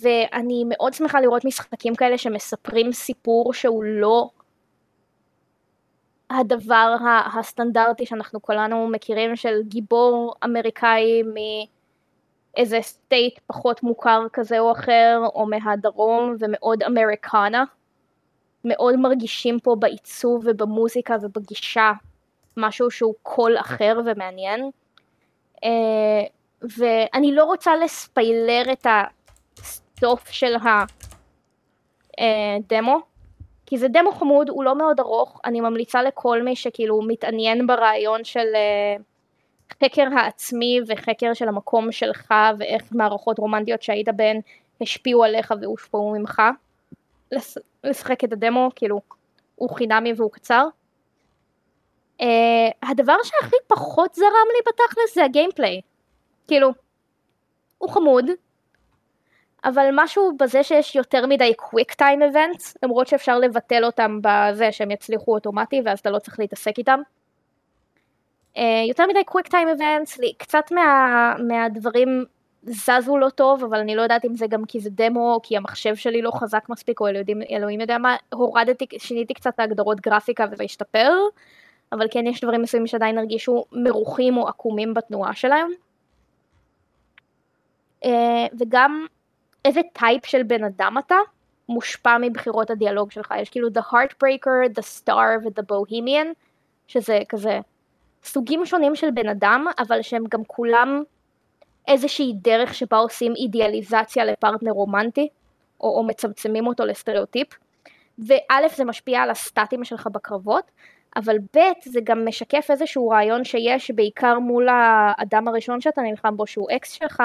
ואני מאוד שמחה לראות משחקים כאלה שמספרים סיפור שהוא לא הדבר הסטנדרטי שאנחנו כולנו מכירים של גיבור אמריקאי מ... איזה סטייט פחות מוכר כזה או אחר, או מהדרום, ומאוד אמריקנה. מאוד מרגישים פה בעיצוב ובמוזיקה ובגישה, משהו שהוא קול אחר ומעניין. ואני לא רוצה לספיילר את הסוף של הדמו, כי זה דמו חמוד, הוא לא מאוד ארוך, אני ממליצה לכל מי שכאילו מתעניין ברעיון של... חקר העצמי וחקר של המקום שלך ואיך מערכות רומנטיות שהיית בהן השפיעו עליך והושפעו ממך, לשחק את הדמו, כאילו הוא חינמי והוא קצר. Uh, הדבר שהכי פחות זרם לי בתכלס זה הגיימפליי, כאילו הוא חמוד, אבל משהו בזה שיש יותר מדי quick time events, למרות שאפשר לבטל אותם בזה שהם יצליחו אוטומטי ואז אתה לא צריך להתעסק איתם. Uh, יותר מדי quick time events, קצת מה, מהדברים זזו לא טוב, אבל אני לא יודעת אם זה גם כי זה דמו, או כי המחשב שלי לא חזק מספיק, או אלוהים, אלוהים יודע מה, הורדתי, שיניתי קצת ההגדרות גרפיקה וזה השתפר, אבל כן יש דברים מסוימים שעדיין הרגישו מרוחים או עקומים בתנועה שלהם. Uh, וגם איזה טייפ של בן אדם אתה, מושפע מבחירות הדיאלוג שלך, יש כאילו the heartbreaker, the star ו-the bohemian, שזה כזה... סוגים שונים של בן אדם, אבל שהם גם כולם איזושהי דרך שבה עושים אידיאליזציה לפרטנר רומנטי, או, או מצמצמים אותו לסטריאוטיפ, וא' זה משפיע על הסטטים שלך בקרבות, אבל ב' זה גם משקף איזשהו רעיון שיש בעיקר מול האדם הראשון שאתה נלחם בו, שהוא אקס שלך,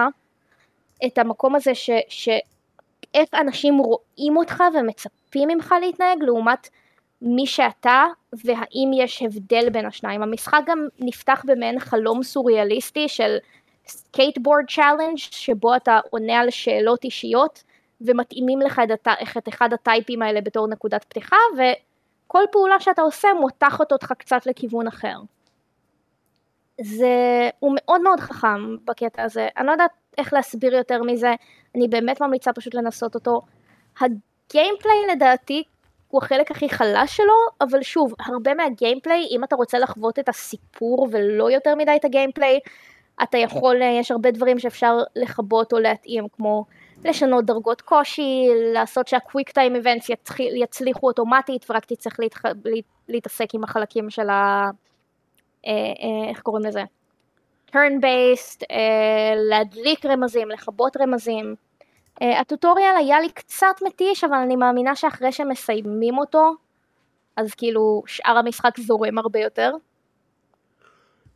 את המקום הזה ש... ש... איך אנשים רואים אותך ומצפים ממך להתנהג, לעומת מי שאתה, והאם יש הבדל בין השניים. המשחק גם נפתח במעין חלום סוריאליסטי של סקייטבורד צ'אלנג', שבו אתה עונה על שאלות אישיות, ומתאימים לך את אחד הטייפים האלה בתור נקודת פתיחה, וכל פעולה שאתה עושה מותחת אותך קצת לכיוון אחר. זה, הוא מאוד מאוד חכם בקטע הזה, אני לא יודעת איך להסביר יותר מזה, אני באמת ממליצה פשוט לנסות אותו. הגיימפליי לדעתי הוא החלק הכי חלש שלו, אבל שוב, הרבה מהגיימפליי, אם אתה רוצה לחוות את הסיפור ולא יותר מדי את הגיימפליי, אתה יכול, יש הרבה דברים שאפשר לחבות או להתאים, כמו לשנות דרגות קושי, לעשות שהקוויק טיים איבנטס יצליחו אוטומטית, ורק תצטרך להתח... להתעסק עם החלקים של ה... איך קוראים לזה? turn-based, להדליק רמזים, לחבות רמזים. הטוטוריאל היה לי קצת מתיש, אבל אני מאמינה שאחרי שמסיימים אותו, אז כאילו שאר המשחק זורם הרבה יותר.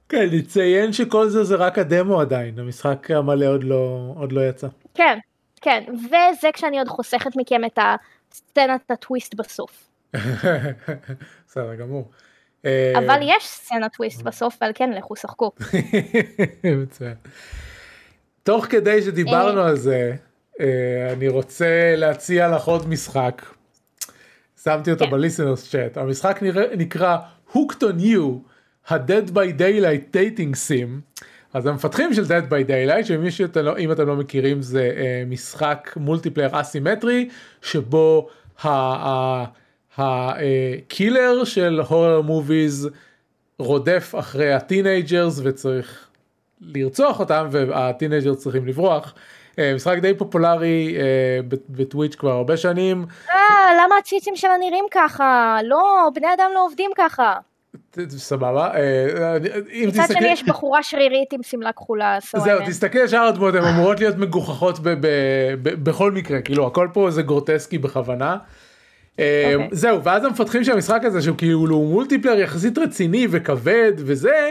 כן, לציין שכל זה זה רק הדמו עדיין, המשחק המלא עוד לא, עוד לא יצא. כן, כן, וזה כשאני עוד חוסכת מכם את הסצנת הטוויסט בסוף. בסדר גמור. אבל יש סצנת טוויסט בסוף, אבל כן, לכו שחקו. תוך כדי שדיברנו על זה, אני רוצה להציע לך עוד משחק. שמתי אותו בליסנרס צ'אט. המשחק נקרא Hooked on You, ה-Dead by Daylight Dating Sim. אז המפתחים של Dead by Daylight, שאם אתם לא מכירים, זה משחק מולטיפלייר אסימטרי, שבו ה... הקילר של הורר מוביז רודף אחרי הטינאג'רס וצריך לרצוח אותם, והטינאג'רס צריכים לברוח. משחק די פופולרי בטוויץ' כבר הרבה שנים. אה, למה הציצים שלה נראים ככה? לא, בני אדם לא עובדים ככה. סבבה. מצד שני יש בחורה שרירית עם סמלה כחולה. זהו, תסתכל שאר הדמות, הן אמורות להיות מגוחכות בכל מקרה, כאילו הכל פה זה גורטסקי בכוונה. Okay. זהו, ואז המפתחים של המשחק הזה, שהוא כאילו מולטיפלר יחסית רציני וכבד וזה,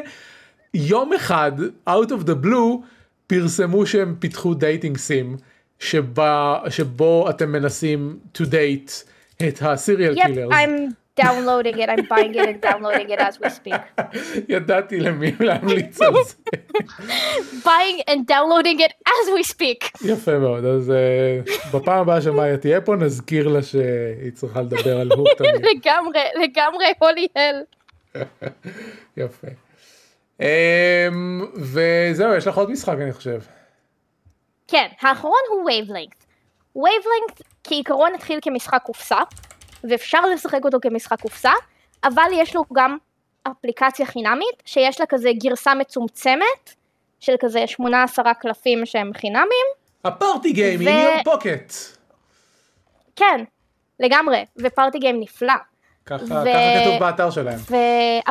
יום אחד, out of the blue, פרסמו שהם פיתחו דייטינג סים, שבה, שבו אתם מנסים to date את ה-serial yep, killers. I'm downloading it, I'm buying it and downloading it as we speak. ידעתי למי להמליץ על זה. buying and downloading it as we speak. יפה מאוד, אז uh, בפעם הבאה שמאיה תהיה פה, נזכיר לה שהיא צריכה לדבר על הוק תמיד. לגמרי, לגמרי, הולי הל. יפה. Um, וזהו, יש לך עוד משחק אני חושב. כן, האחרון הוא Wavelength. Wavelength כעיקרון התחיל כמשחק קופסה, ואפשר לשחק אותו כמשחק קופסה, אבל יש לו גם אפליקציה חינמית, שיש לה כזה גרסה מצומצמת, של כזה שמונה עשרה קלפים שהם חינמים. הפארטי גיים, ו... in your pocket. כן, לגמרי, ופארטי גיים נפלא. ככה, ו... ככה כתוב באתר שלהם. ו...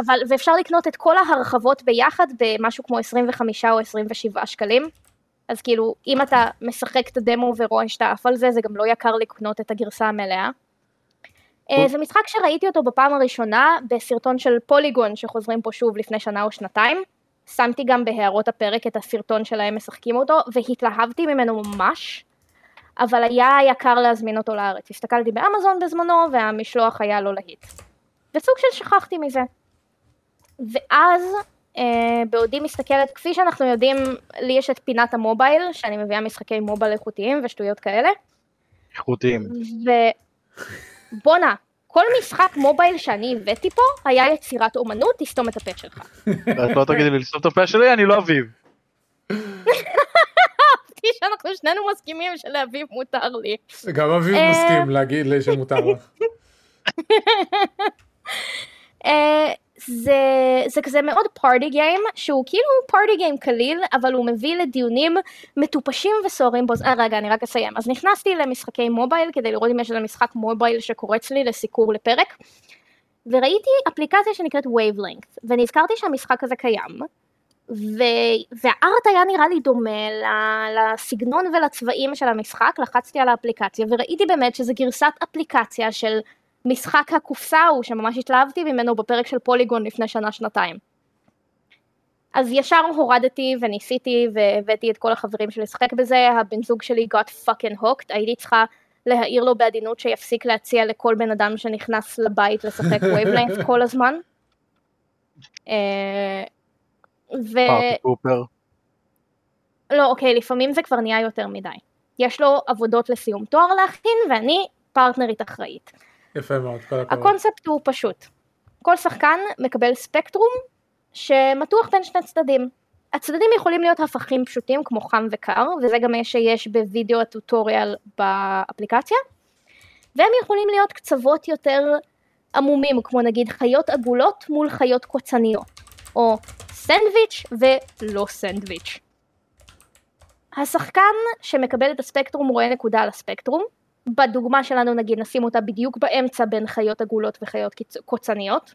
אבל, ואפשר לקנות את כל ההרחבות ביחד, במשהו כמו עשרים וחמישה או עשרים ושבעה שקלים. אז כאילו, אם אתה משחק את הדמו ורואה שתעף על זה, זה גם לא יקר לקנות את הגרסה המלאה. זה משחק שראיתי אותו בפעם הראשונה בסרטון של פוליגון שחוזרים פה שוב לפני שנה או שנתיים, שמתי גם בהערות הפרק את הסרטון שלהם משחקים אותו והתלהבתי ממנו ממש, אבל היה יקר להזמין אותו לארץ, הסתכלתי באמזון בזמנו והמשלוח היה לא להיט, וסוג של שכחתי מזה, ואז אה, בעודי מסתכלת, כפי שאנחנו יודעים לי יש את פינת המובייל שאני מביאה משחקי מובייל איכותיים ושטויות כאלה, איכותיים, ו... בונה, כל משחק מובייל שאני הבאתי פה, היה יצירת אומנות, תסתום את הפה שלך. את לא תגידי לי לסתום את הפה שלי, אני לא אביב. אהבתי שאנחנו שנינו מסכימים שלאביב מותר לי. גם אביב מסכים להגיד לי שמותר לך. זה כזה מאוד פארטי גיים, שהוא כאילו פארטי גיים קליל, אבל הוא מביא לדיונים מטופשים וסוערים בו. אה, רגע, אני רק אסיים. אז נכנסתי למשחקי מובייל, כדי לראות אם יש למשחק מובייל שקורץ לי לסיקור לפרק, וראיתי אפליקציה שנקראת Wavelength, ונזכרתי שהמשחק הזה קיים, והארט היה נראה לי דומה לסגנון ולצבעים של המשחק, לחצתי על האפליקציה וראיתי באמת שזה גרסת אפליקציה של משחק הקופסה, הוא שממש התלהבתי ממנו בפרק של פוליגון לפני שנה שנתיים. אז ישר הורדתי וניסיתי והבאתי את כל החברים שלי לשחק בזה, הבן זוג שלי got fucking hooked, הייתי צריכה להעיר לו בעדינות שיפסיק להציע לכל בן אדם שנכנס לבית לשחק Wavelength כל הזמן. ו... לא, אוקיי, לפעמים זה כבר נהיה יותר מדי. יש לו עבודות לסיום תואר להכין, ואני פרטנרית אחראית. יפה מאוד, כל הכבוד. הקונספט הוא פשוט. כל שחקן מקבל ספקטרום שמתוח בין שני צדדים. הצדדים יכולים להיות הפכים פשוטים, כמו חם וקר, וזה גם מה שיש בווידאו הטוטוריאל באפליקציה, והם יכולים להיות קצוות יותר עמומים, כמו נגיד חיות עגולות מול חיות קוצניות, או סנדוויץ' ולא סנדוויץ'. השחקן שמקבל את הספקטרום רואה נקודה על הספקטרום, בדוגמה שלנו נגיד נשים אותה בדיוק באמצע בין חיות עגולות וחיות קוצניות,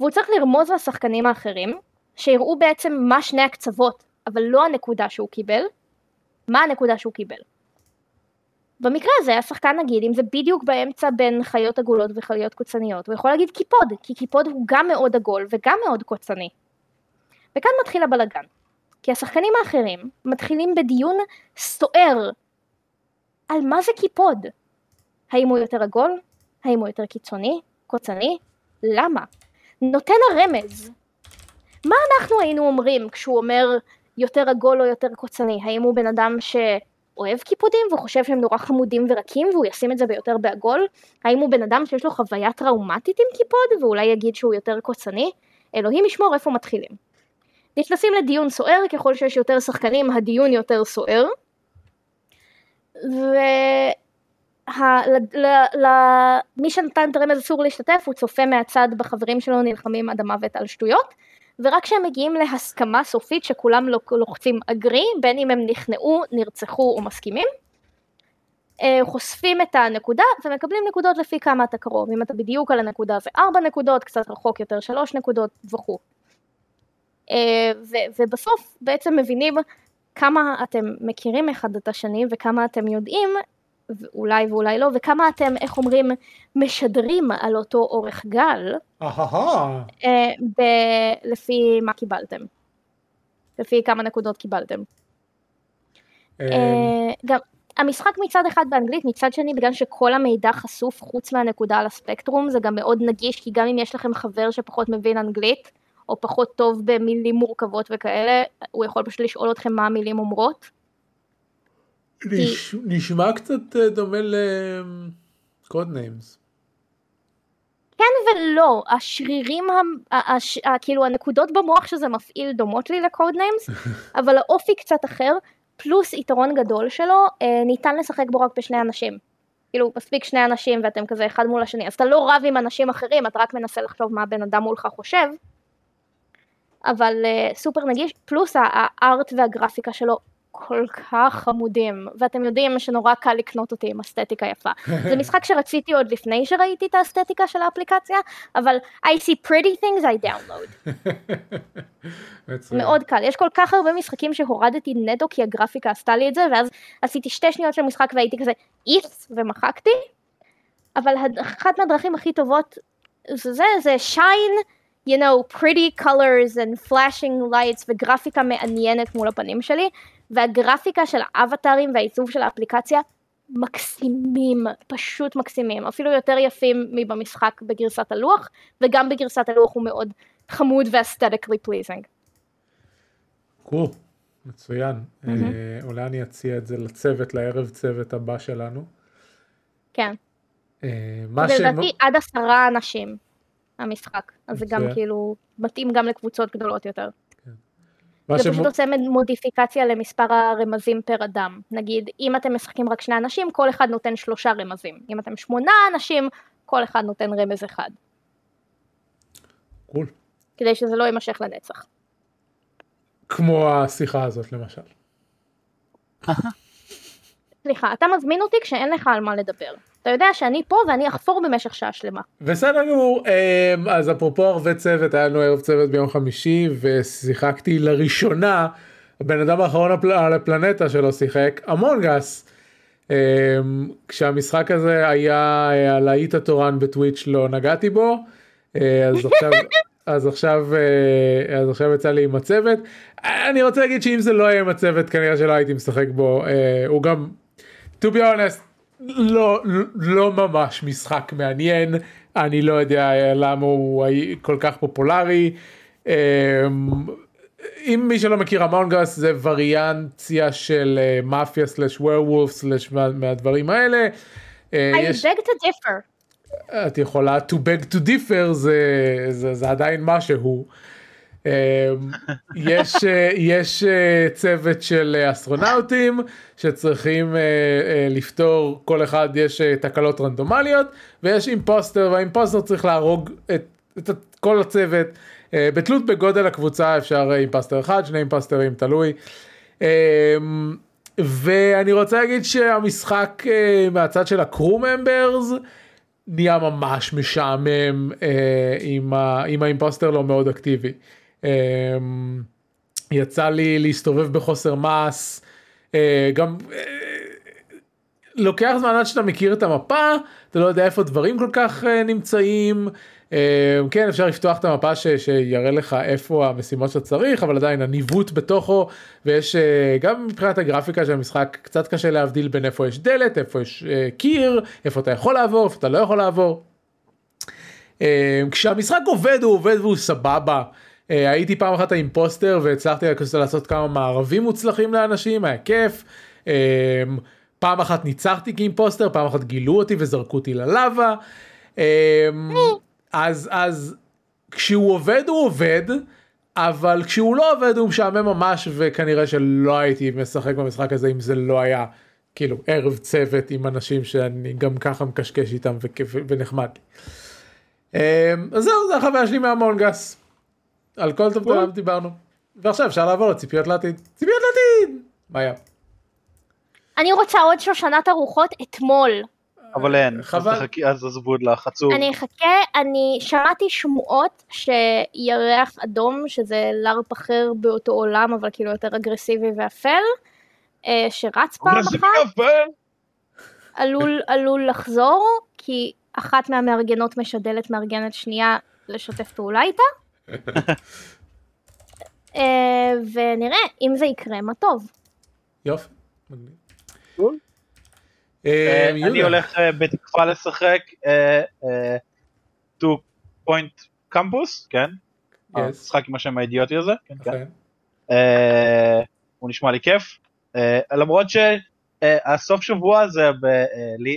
והוא צריך לרמוז לשחקנים האחרים, שיראו בעצם מה שני הקצוות, אבל לא הנקודה שהוא קיבל, מה הנקודה שהוא קיבל. במקרה הזה, השחקן נגיד, אם זה בדיוק באמצע בין חיות עגולות וחיות קוצניות, הוא יכול להגיד קיפוד, כי קיפוד הוא גם מאוד עגול וגם מאוד קוצני. וכאן מתחיל הבלגן, כי השחקנים האחרים מתחילים בדיון סוער על מה זה קיפוד. האם הוא יותר עגול? האם הוא יותר קיצוני? קוצני? למה? נותן הרמז. מה אנחנו היינו אומרים כשהוא אומר יותר עגול או יותר קוצני? האם הוא בן אדם שאוהב קיפודים וחושב שהם נורא חמודים ורקים והוא ישים את זה ביותר בעגול? האם הוא בן אדם שיש לו חוויה טראומטית עם קיפוד ואולי יגיד שהוא יותר קוצני? אלוהים ישמור איפה מתחילים. נכנסים לדיון סוער, ככל שיש יותר שחקנים הדיון יותר סוער. ומי שנתן את הרמז אסור להשתתף, הוא צופה מהצד בחברים שלו נלחמים עד המוות על שטויות. ורק כשהם מגיעים להסכמה סופית שכולם לוחצים אגרי, בין אם הם נכנעו, נרצחו או מסכימים, חושפים את הנקודה ומקבלים נקודות לפי כמה אתה קרוב. אם אתה בדיוק על הנקודה זה ארבע נקודות, קצת רחוק יותר שלוש נקודות וכו'. ובסוף בעצם מבינים כמה אתם מכירים אחד את השני וכמה אתם יודעים, אולי ואולי לא, וכמה אתם, איך אומרים, משדרים על אותו אורך גל, לפי מה קיבלתם, לפי כמה נקודות קיבלתם. גם המשחק מצד אחד באנגלית, מצד שני, בגלל שכל המידע חשוף חוץ מהנקודה על הספקטרום, זה גם מאוד נגיש, כי גם אם יש לכם חבר שפחות מבין אנגלית, או פחות טוב במילים מורכבות וכאלה, הוא יכול פשוט לשאול אתכם מה המילים אומרות. נשמע קצת דומה ל-Code Names. כן ולא, השרירים, כאילו הנקודות במוח שזה מפעיל דומות לי ל-Code Names, אבל האופי קצת אחר, פלוס יתרון גדול שלו, ניתן לשחק בו רק בשני אנשים. כאילו, מספיק שני אנשים ואתם כזה אחד מול השני, אז אתה לא רב עם אנשים אחרים, אתה רק מנסה לחשוב מה הבן אדם מולך חושב, אבל סופר נגיש, פלוס הארט והגרפיקה שלו, כל כך חמודים, ואתם יודעים שנורא קל לקנות אותי עם אסתטיקה יפה. זה משחק שרציתי עוד לפני שראיתי את האסתטיקה של האפליקציה, אבל I see pretty things I download. מאוד קל. יש כל כך הרבה משחקים שהורדתי נטו כי הגרפיקה עשתה לי את זה, ואז עשיתי שתי שניות של משחק והייתי כזה איפס ומחקתי, אבל אחת מהדרכים הכי טובות זה, זה shine, you know, pretty colors and flashing lights, וגרפיקה מעניינת מול הפנים שלי, והגרפיקה של האבטרים והעיצוב של האפליקציה מקסימים, פשוט מקסימים, אפילו יותר יפים מבמשחק בגרסת הלוח, וגם בגרסת הלוח הוא מאוד חמוד ואסתטיקלי פליזינג. קול, מצוין. Mm-hmm. אה, אולי אני אציע את זה לצוות, לערב צוות הבא שלנו. כן. אה, ולדעתי ש... עד עשרה אנשים המשחק, אז זה גם כאילו מתאים גם לקבוצות גדולות יותר. זה פשוט עושה מודיפיקציה למספר הרמזים פר אדם. נגיד, אם אתם משחקים רק שני אנשים, כל אחד נותן שלושה רמזים. אם אתם שמונה אנשים, כל אחד נותן רמז אחד. קול. כדי שזה לא יימשך לנצח. כמו השיחה הזאת, למשל. סליחה, אתה מזמין אותי כשאין לך על מה לדבר. אתה יודע שאני פה ואני אחפור במשך שעה שלמה. בסדר גמור, אז אפרופו ערבי צוות, היה לנו ערב צוות ביום חמישי, ושיחקתי לראשונה, הבן אדם האחרון על הפלנטה שלו שיחק, Among Us, כשהמשחק הזה היה על היית התורן בטוויץ' לא נגעתי בו, אז עכשיו... אז עכשיו, אז עכשיו יצא לי עם הצוות. אני רוצה להגיד שאם זה לא היה עם הצוות, כנראה שלא הייתי משחק בו. הוא גם, to be honest, לא, לא ממש משחק מעניין. אני לא יודע למה הוא כל כך פופולרי. אם מי שלא מכיר, Among Us זה וריאנציה של מאפיה סלש werewolf סלש מהדברים האלה. I beg to differ. את יכולה to beg to differ, זה, זה, זה עדיין משהו. יש, יש צוות של אסטרונאוטים שצריכים לפתור, כל אחד יש תקלות רנדומליות, ויש אימפוסטר, והאימפוסטר צריך להרוג את, את כל הצוות. בתלות בגודל הקבוצה אפשר אימפוסטר אחד, שני אימפוסטרים, תלוי. ואני רוצה להגיד שהמשחק מהצד של הקרו ממברס, נהיה ממש משעמם אה, עם, ה, עם האימפוסטר לא מאוד אקטיבי. אה, יצא לי להסתובב בחוסר מס, אה, גם אה, לוקח זמן עד שאתה מכיר את המפה, אתה לא יודע איפה דברים כל כך אה, נמצאים, אה, כן אפשר לפתוח את המפה ש, שיראה לך איפה המשימות שצריך, אבל עדיין הניווט בתוכו, ויש אה, גם מבחינת הגרפיקה של המשחק, קצת קשה להבדיל בין איפה יש דלת, איפה יש אה, קיר, איפה אתה יכול לעבור, איפה אתה לא יכול לעבור. אה, כשהמשחק עובד, הוא עובד והוא סבבה, אה, הייתי פעם אחת האימפוסטר, והצלחתי לעשות כמה מערבים מוצלחים לאנשים, היה כיף, אה, פעם אחת ניצחתי כאימפוסטר, פעם אחת גילו אותי וזרקו אותי ללאבה. אז, אז כשהוא עובד הוא עובד, אבל כשהוא לא עובד הוא משעמם ממש, וכנראה שלא הייתי משחק במשחק הזה אם זה לא היה כאילו ערב צוות עם אנשים שאני גם ככה מקשקש איתם ונחמד. אז זהו, זה החוויה שלי מהמונג אס. על כל טוב טוב דיברנו. ועכשיו אפשר לעבור לציפיות לעתיד. ציפיות לעתיד! מה היה? אני רוצה עוד שושנת הרוחות אתמול. אבל אין, אז תחכי, אז עזבו לך, עצוב. אני אחכה, אני שמעתי שמועות שירח אדום, שזה לארפ אחר באותו עולם, אבל כאילו יותר אגרסיבי ואפל, שרץ פעם אחת, עלול לחזור, כי אחת מהמארגנות משדלת מארגנת שנייה לשתף פעולה איתה. ונראה, אם זה יקרה, מה טוב. יופי, מגניב. אני הולך בתקפה לשחק Two Point Campus, כן? שחק עם השם האידיוטי הזה, הוא נשמע לי כיף, למרות שהסוף שבוע זה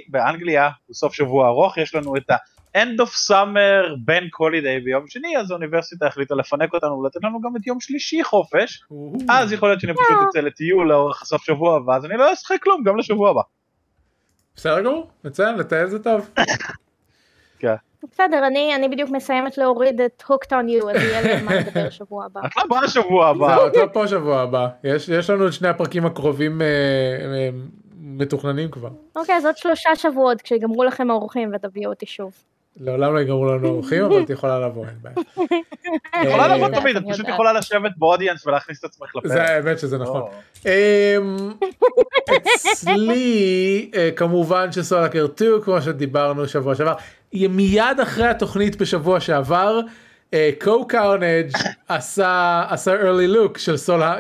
באנגליה הוא סוף שבוע ארוך, יש לנו את ה-End of Summer בין Holiday ביום שני, אז האוניברסיטה החליטה לפנק אותנו ולתת לנו גם את יום שלישי חופש, אז יכול להיות שאני פשוט אצא לטיול לאורך הסוף שבוע, ואז אני לא אשחק כלום גם לשבוע הבא. בסדר גמור, מצוין, לטייל זה טוב. בסדר, אני בדיוק מסיימת להוריד את Hooked on You, אז יהיה לי מה לדבר שבוע הבא. את לא באה שבוע הבא. את לא פה שבוע הבא, יש לנו את שני הפרקים הקרובים מתוכננים כבר. אוקיי, אז עוד שלושה שבועות, כשיגמרו לכם האורחים ותביאו אותי שוב. לעולם לא יגמרו לנו אורחים, אבל את יכולה לבוא, אין בעיה. את יכולה לבוא תמיד, את פשוט יכולה לשבת באודיאנס ולהכניס את עצמך לפה. זה האמת שזה נכון. אצלי, כמובן שסול האקר שתיים, כמו שדיברנו שבוע שעבר, מיד אחרי התוכנית בשבוע שעבר, קו קארנג' עשה early look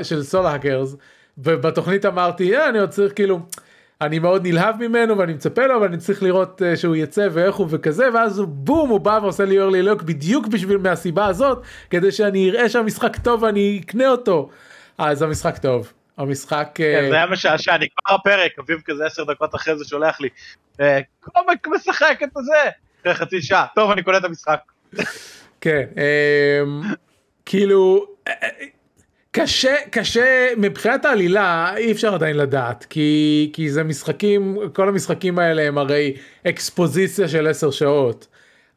של סול האקרס, ובתוכנית אמרתי, אני עוד צריך כאילו... אני מאוד נלהב ממנו ואני מצפה לו, אבל אני צריך לראות שהוא יצא ואיך הוא וכזה, ואז הוא בום, הוא בא ועושה לי early look בדיוק בשביל מהסיבה הזאת, כדי שאני אראה שהמשחק טוב ואני אקנה אותו. אז המשחק טוב. המשחק... זה היה משעשע, אני כבר הפרק, אביב כזה עשר דקות אחרי זה שולח לי, קומק משחק את זה, אחרי חצי שעה, טוב אני קונה את המשחק. כן, כאילו... קשה, קשה, מבחינת העלילה אי אפשר עדיין לדעת, כי, כי זה משחקים, כל המשחקים האלה הם הרי אקספוזיציה של עשר שעות,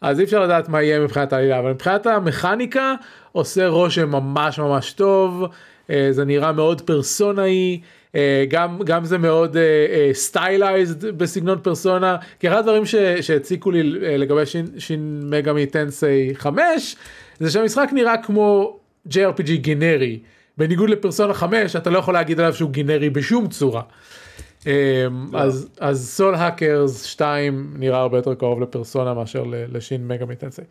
אז אי אפשר לדעת מה יהיה מבחינת העלילה, אבל מבחינת המכניקה עושה רושם ממש ממש טוב, זה נראה מאוד פרסונאי, גם, גם זה מאוד stylized בסגנון פרסונה, כי אחד הדברים שהציקו לי לגבי שין מגאמי טנסי חמש, זה שהמשחק נראה כמו ג'י אר פי ג'י גנרי, בניגוד לפרסונה חמש, אתה לא יכול להגיד עליו שהוא גנרי בשום צורה. אז, אז Soul Hackers שתיים נראה הרבה יותר קרוב לפרסונה מאשר לשין מגאמי טנסי.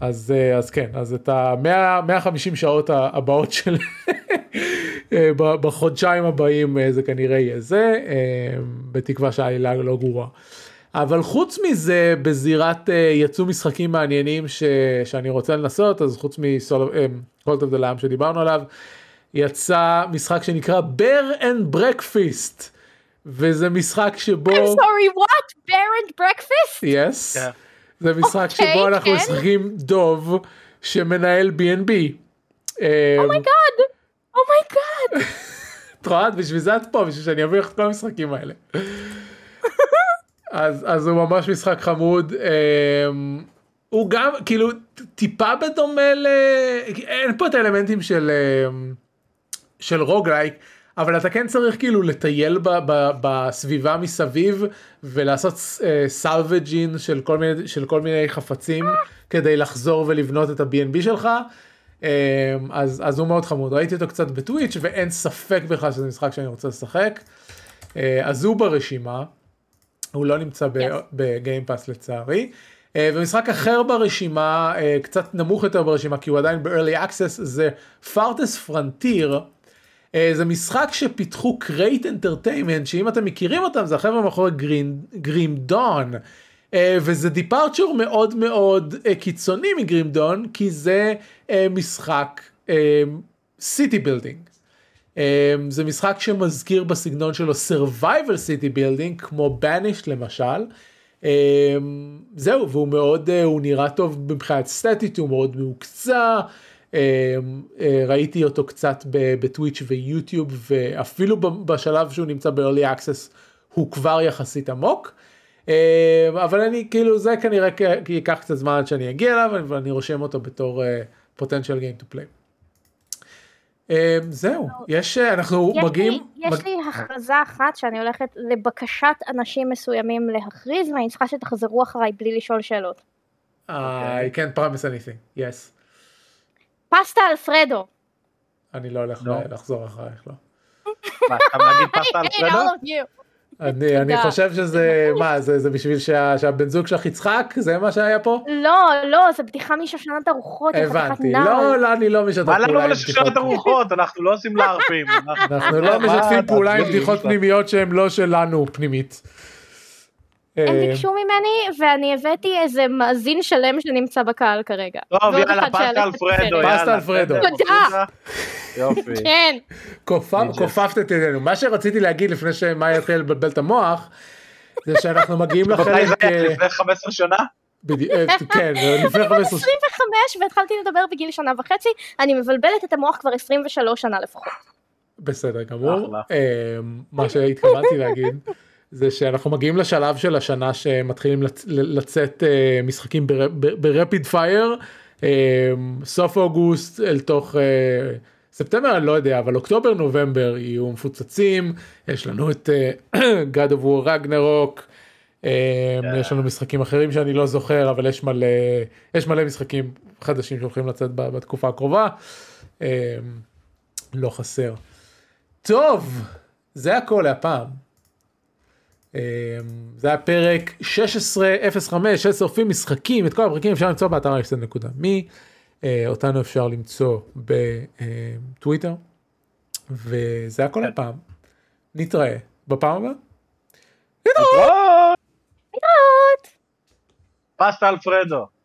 אז, אז כן, אז את ה-מאה חמישים שעות הבאות של בחודשיים הבאים זה כנראה יהיה זה, בתקווה שהעלילה לא גרועה. אבל חוץ מזה, בזירת יצאו משחקים מעניינים ש, שאני רוצה לנסות, אז חוץ מ-Cult of the Lamb שדיברנו עליו, יצא משחק שנקרא Bear and Breakfast, וזה משחק שבו... I'm sorry, what? Bear and Breakfast? Yes. Yeah. זה משחק okay, שבו אנחנו משחקים דוב שמנהל בי אנד בי. אומי גאד, אומי גאד. את רואה, בשביל זה את פה, בשביל שאני אביא לך את כל המשחקים האלה. אז, אז הוא ממש משחק חמוד. Um, הוא גם כאילו טיפה בדומה ל... אין פה את האלמנטים של, של רוגלייק, אבל אתה כן צריך כאילו לטייל ב, ב, בסביבה מסביב, ולעשות סלווג'ין של כל מיני, של כל מיני חפצים, כדי לחזור ולבנות את ה-בי אנד בי שלך, אז, אז הוא מאוד חמוד. ראיתי אותו קצת בטוויץ' ואין ספק בכלל שזה משחק שאני רוצה לשחק, אז הוא ברשימה, הוא לא נמצא בגיימפאס לצערי, ומשחק אחר ברשימה, קצת נמוך יותר ברשימה, כי הוא עדיין ב-Early Access, זה Farthest Frontier, זה משחק שפיתחו Great Entertainment, שאם אתם מכירים אותם, זה החבר'ה מאחורי Grim Dawn, וזה דיפרצ'ר מאוד מאוד קיצוני מגרים דון, כי זה משחק City Building. זה משחק שמזכיר בסגנון שלו Survivor City Building, כמו Banished למשל. זהו, והוא מאוד, הוא נראה טוב מבחינת סטטית, הוא מאוד מעוקצה, ראיתי אותו קצת בטוויץ' ויוטיוב, ואפילו בשלב שהוא נמצא ב-Early Access, הוא כבר יחסית עמוק, אבל אני, כאילו, זה כנראה ייקח קצת זמן עד שאני אגיע אליו, ואני רושם אותו בתור potential game to play. זהו, יש, אנחנו מגיעים... יש לי הכרזה אחת שאני הולכת לבקשת אנשים מסוימים להכריז, ואני צריכה שתחזרו אחריי בלי לשאול שאלות. I can't promise anything, yes. פסטה אלפרדו. אני לא הולך לחזור אחריך, לא. מה, אתה מגיד פסטה אלפרדו? אני חושב שזה, מה, זה בשביל שהבן זוג שלך יצחק? זה מה שהיה פה? לא, לא, זה בדיחה משושנת הרוחות. הבנתי, לא, לא, אני לא משתף פעולה. מה לנו לשושנת הרוחות? אנחנו לא עושים להרפים. אנחנו לא משתפים פעולה עם בדיחות פנימיות שהן לא שלנו פנימית. הם ביקשו ממני, ואני הבאתי איזה מאזין שלם שנמצא בקהל כרגע. טוב, יאללה, פסטה אלפרדו, יאללה. פסטה אלפרדו. תודה. יופי. כן. כופפת את ידינו. מה שרציתי להגיד לפני שמה יתחיל לבלבל את המוח, זה שאנחנו מגיעים לחלק... לפני חמש עשרה שנה? כן, לפני חמש עשרה... אני בת עשרים וחמש, והתחלתי לדבר בגיל שנה וחצי, אני מבלבלת את המוח כבר עשרים ושלוש שנה לפחות. בסדר, גמור. מה שהתכוונתי להגיד... זה שאנחנו מגיעים לשלב של השנה שמתחילים לצאת משחקים ברפיד פייר, סוף אוגוסט אל תוך ספטמבר, אני לא יודע, אבל אוקטובר נובמבר יהיו מפוצצים, יש לנו את God of War Ragnarok, יש לנו משחקים אחרים שאני לא זוכר, אבל יש מלא, יש מלא משחקים חדשים שהולכים לצאת בתקופה הקרובה, לא חסר. טוב, זה הכל הפעם. זה היה פרק שש עשרה אפס חמש של שורפים משחקים. את כל הפרקים אפשר למצוא באתר אקסטנד נקודה מי, אותנו אפשר למצוא בטוויטר, וזה היה כל הפעם. נתראה בפעם הבאה. נתראות. נתראות. פסטה אלפרדו.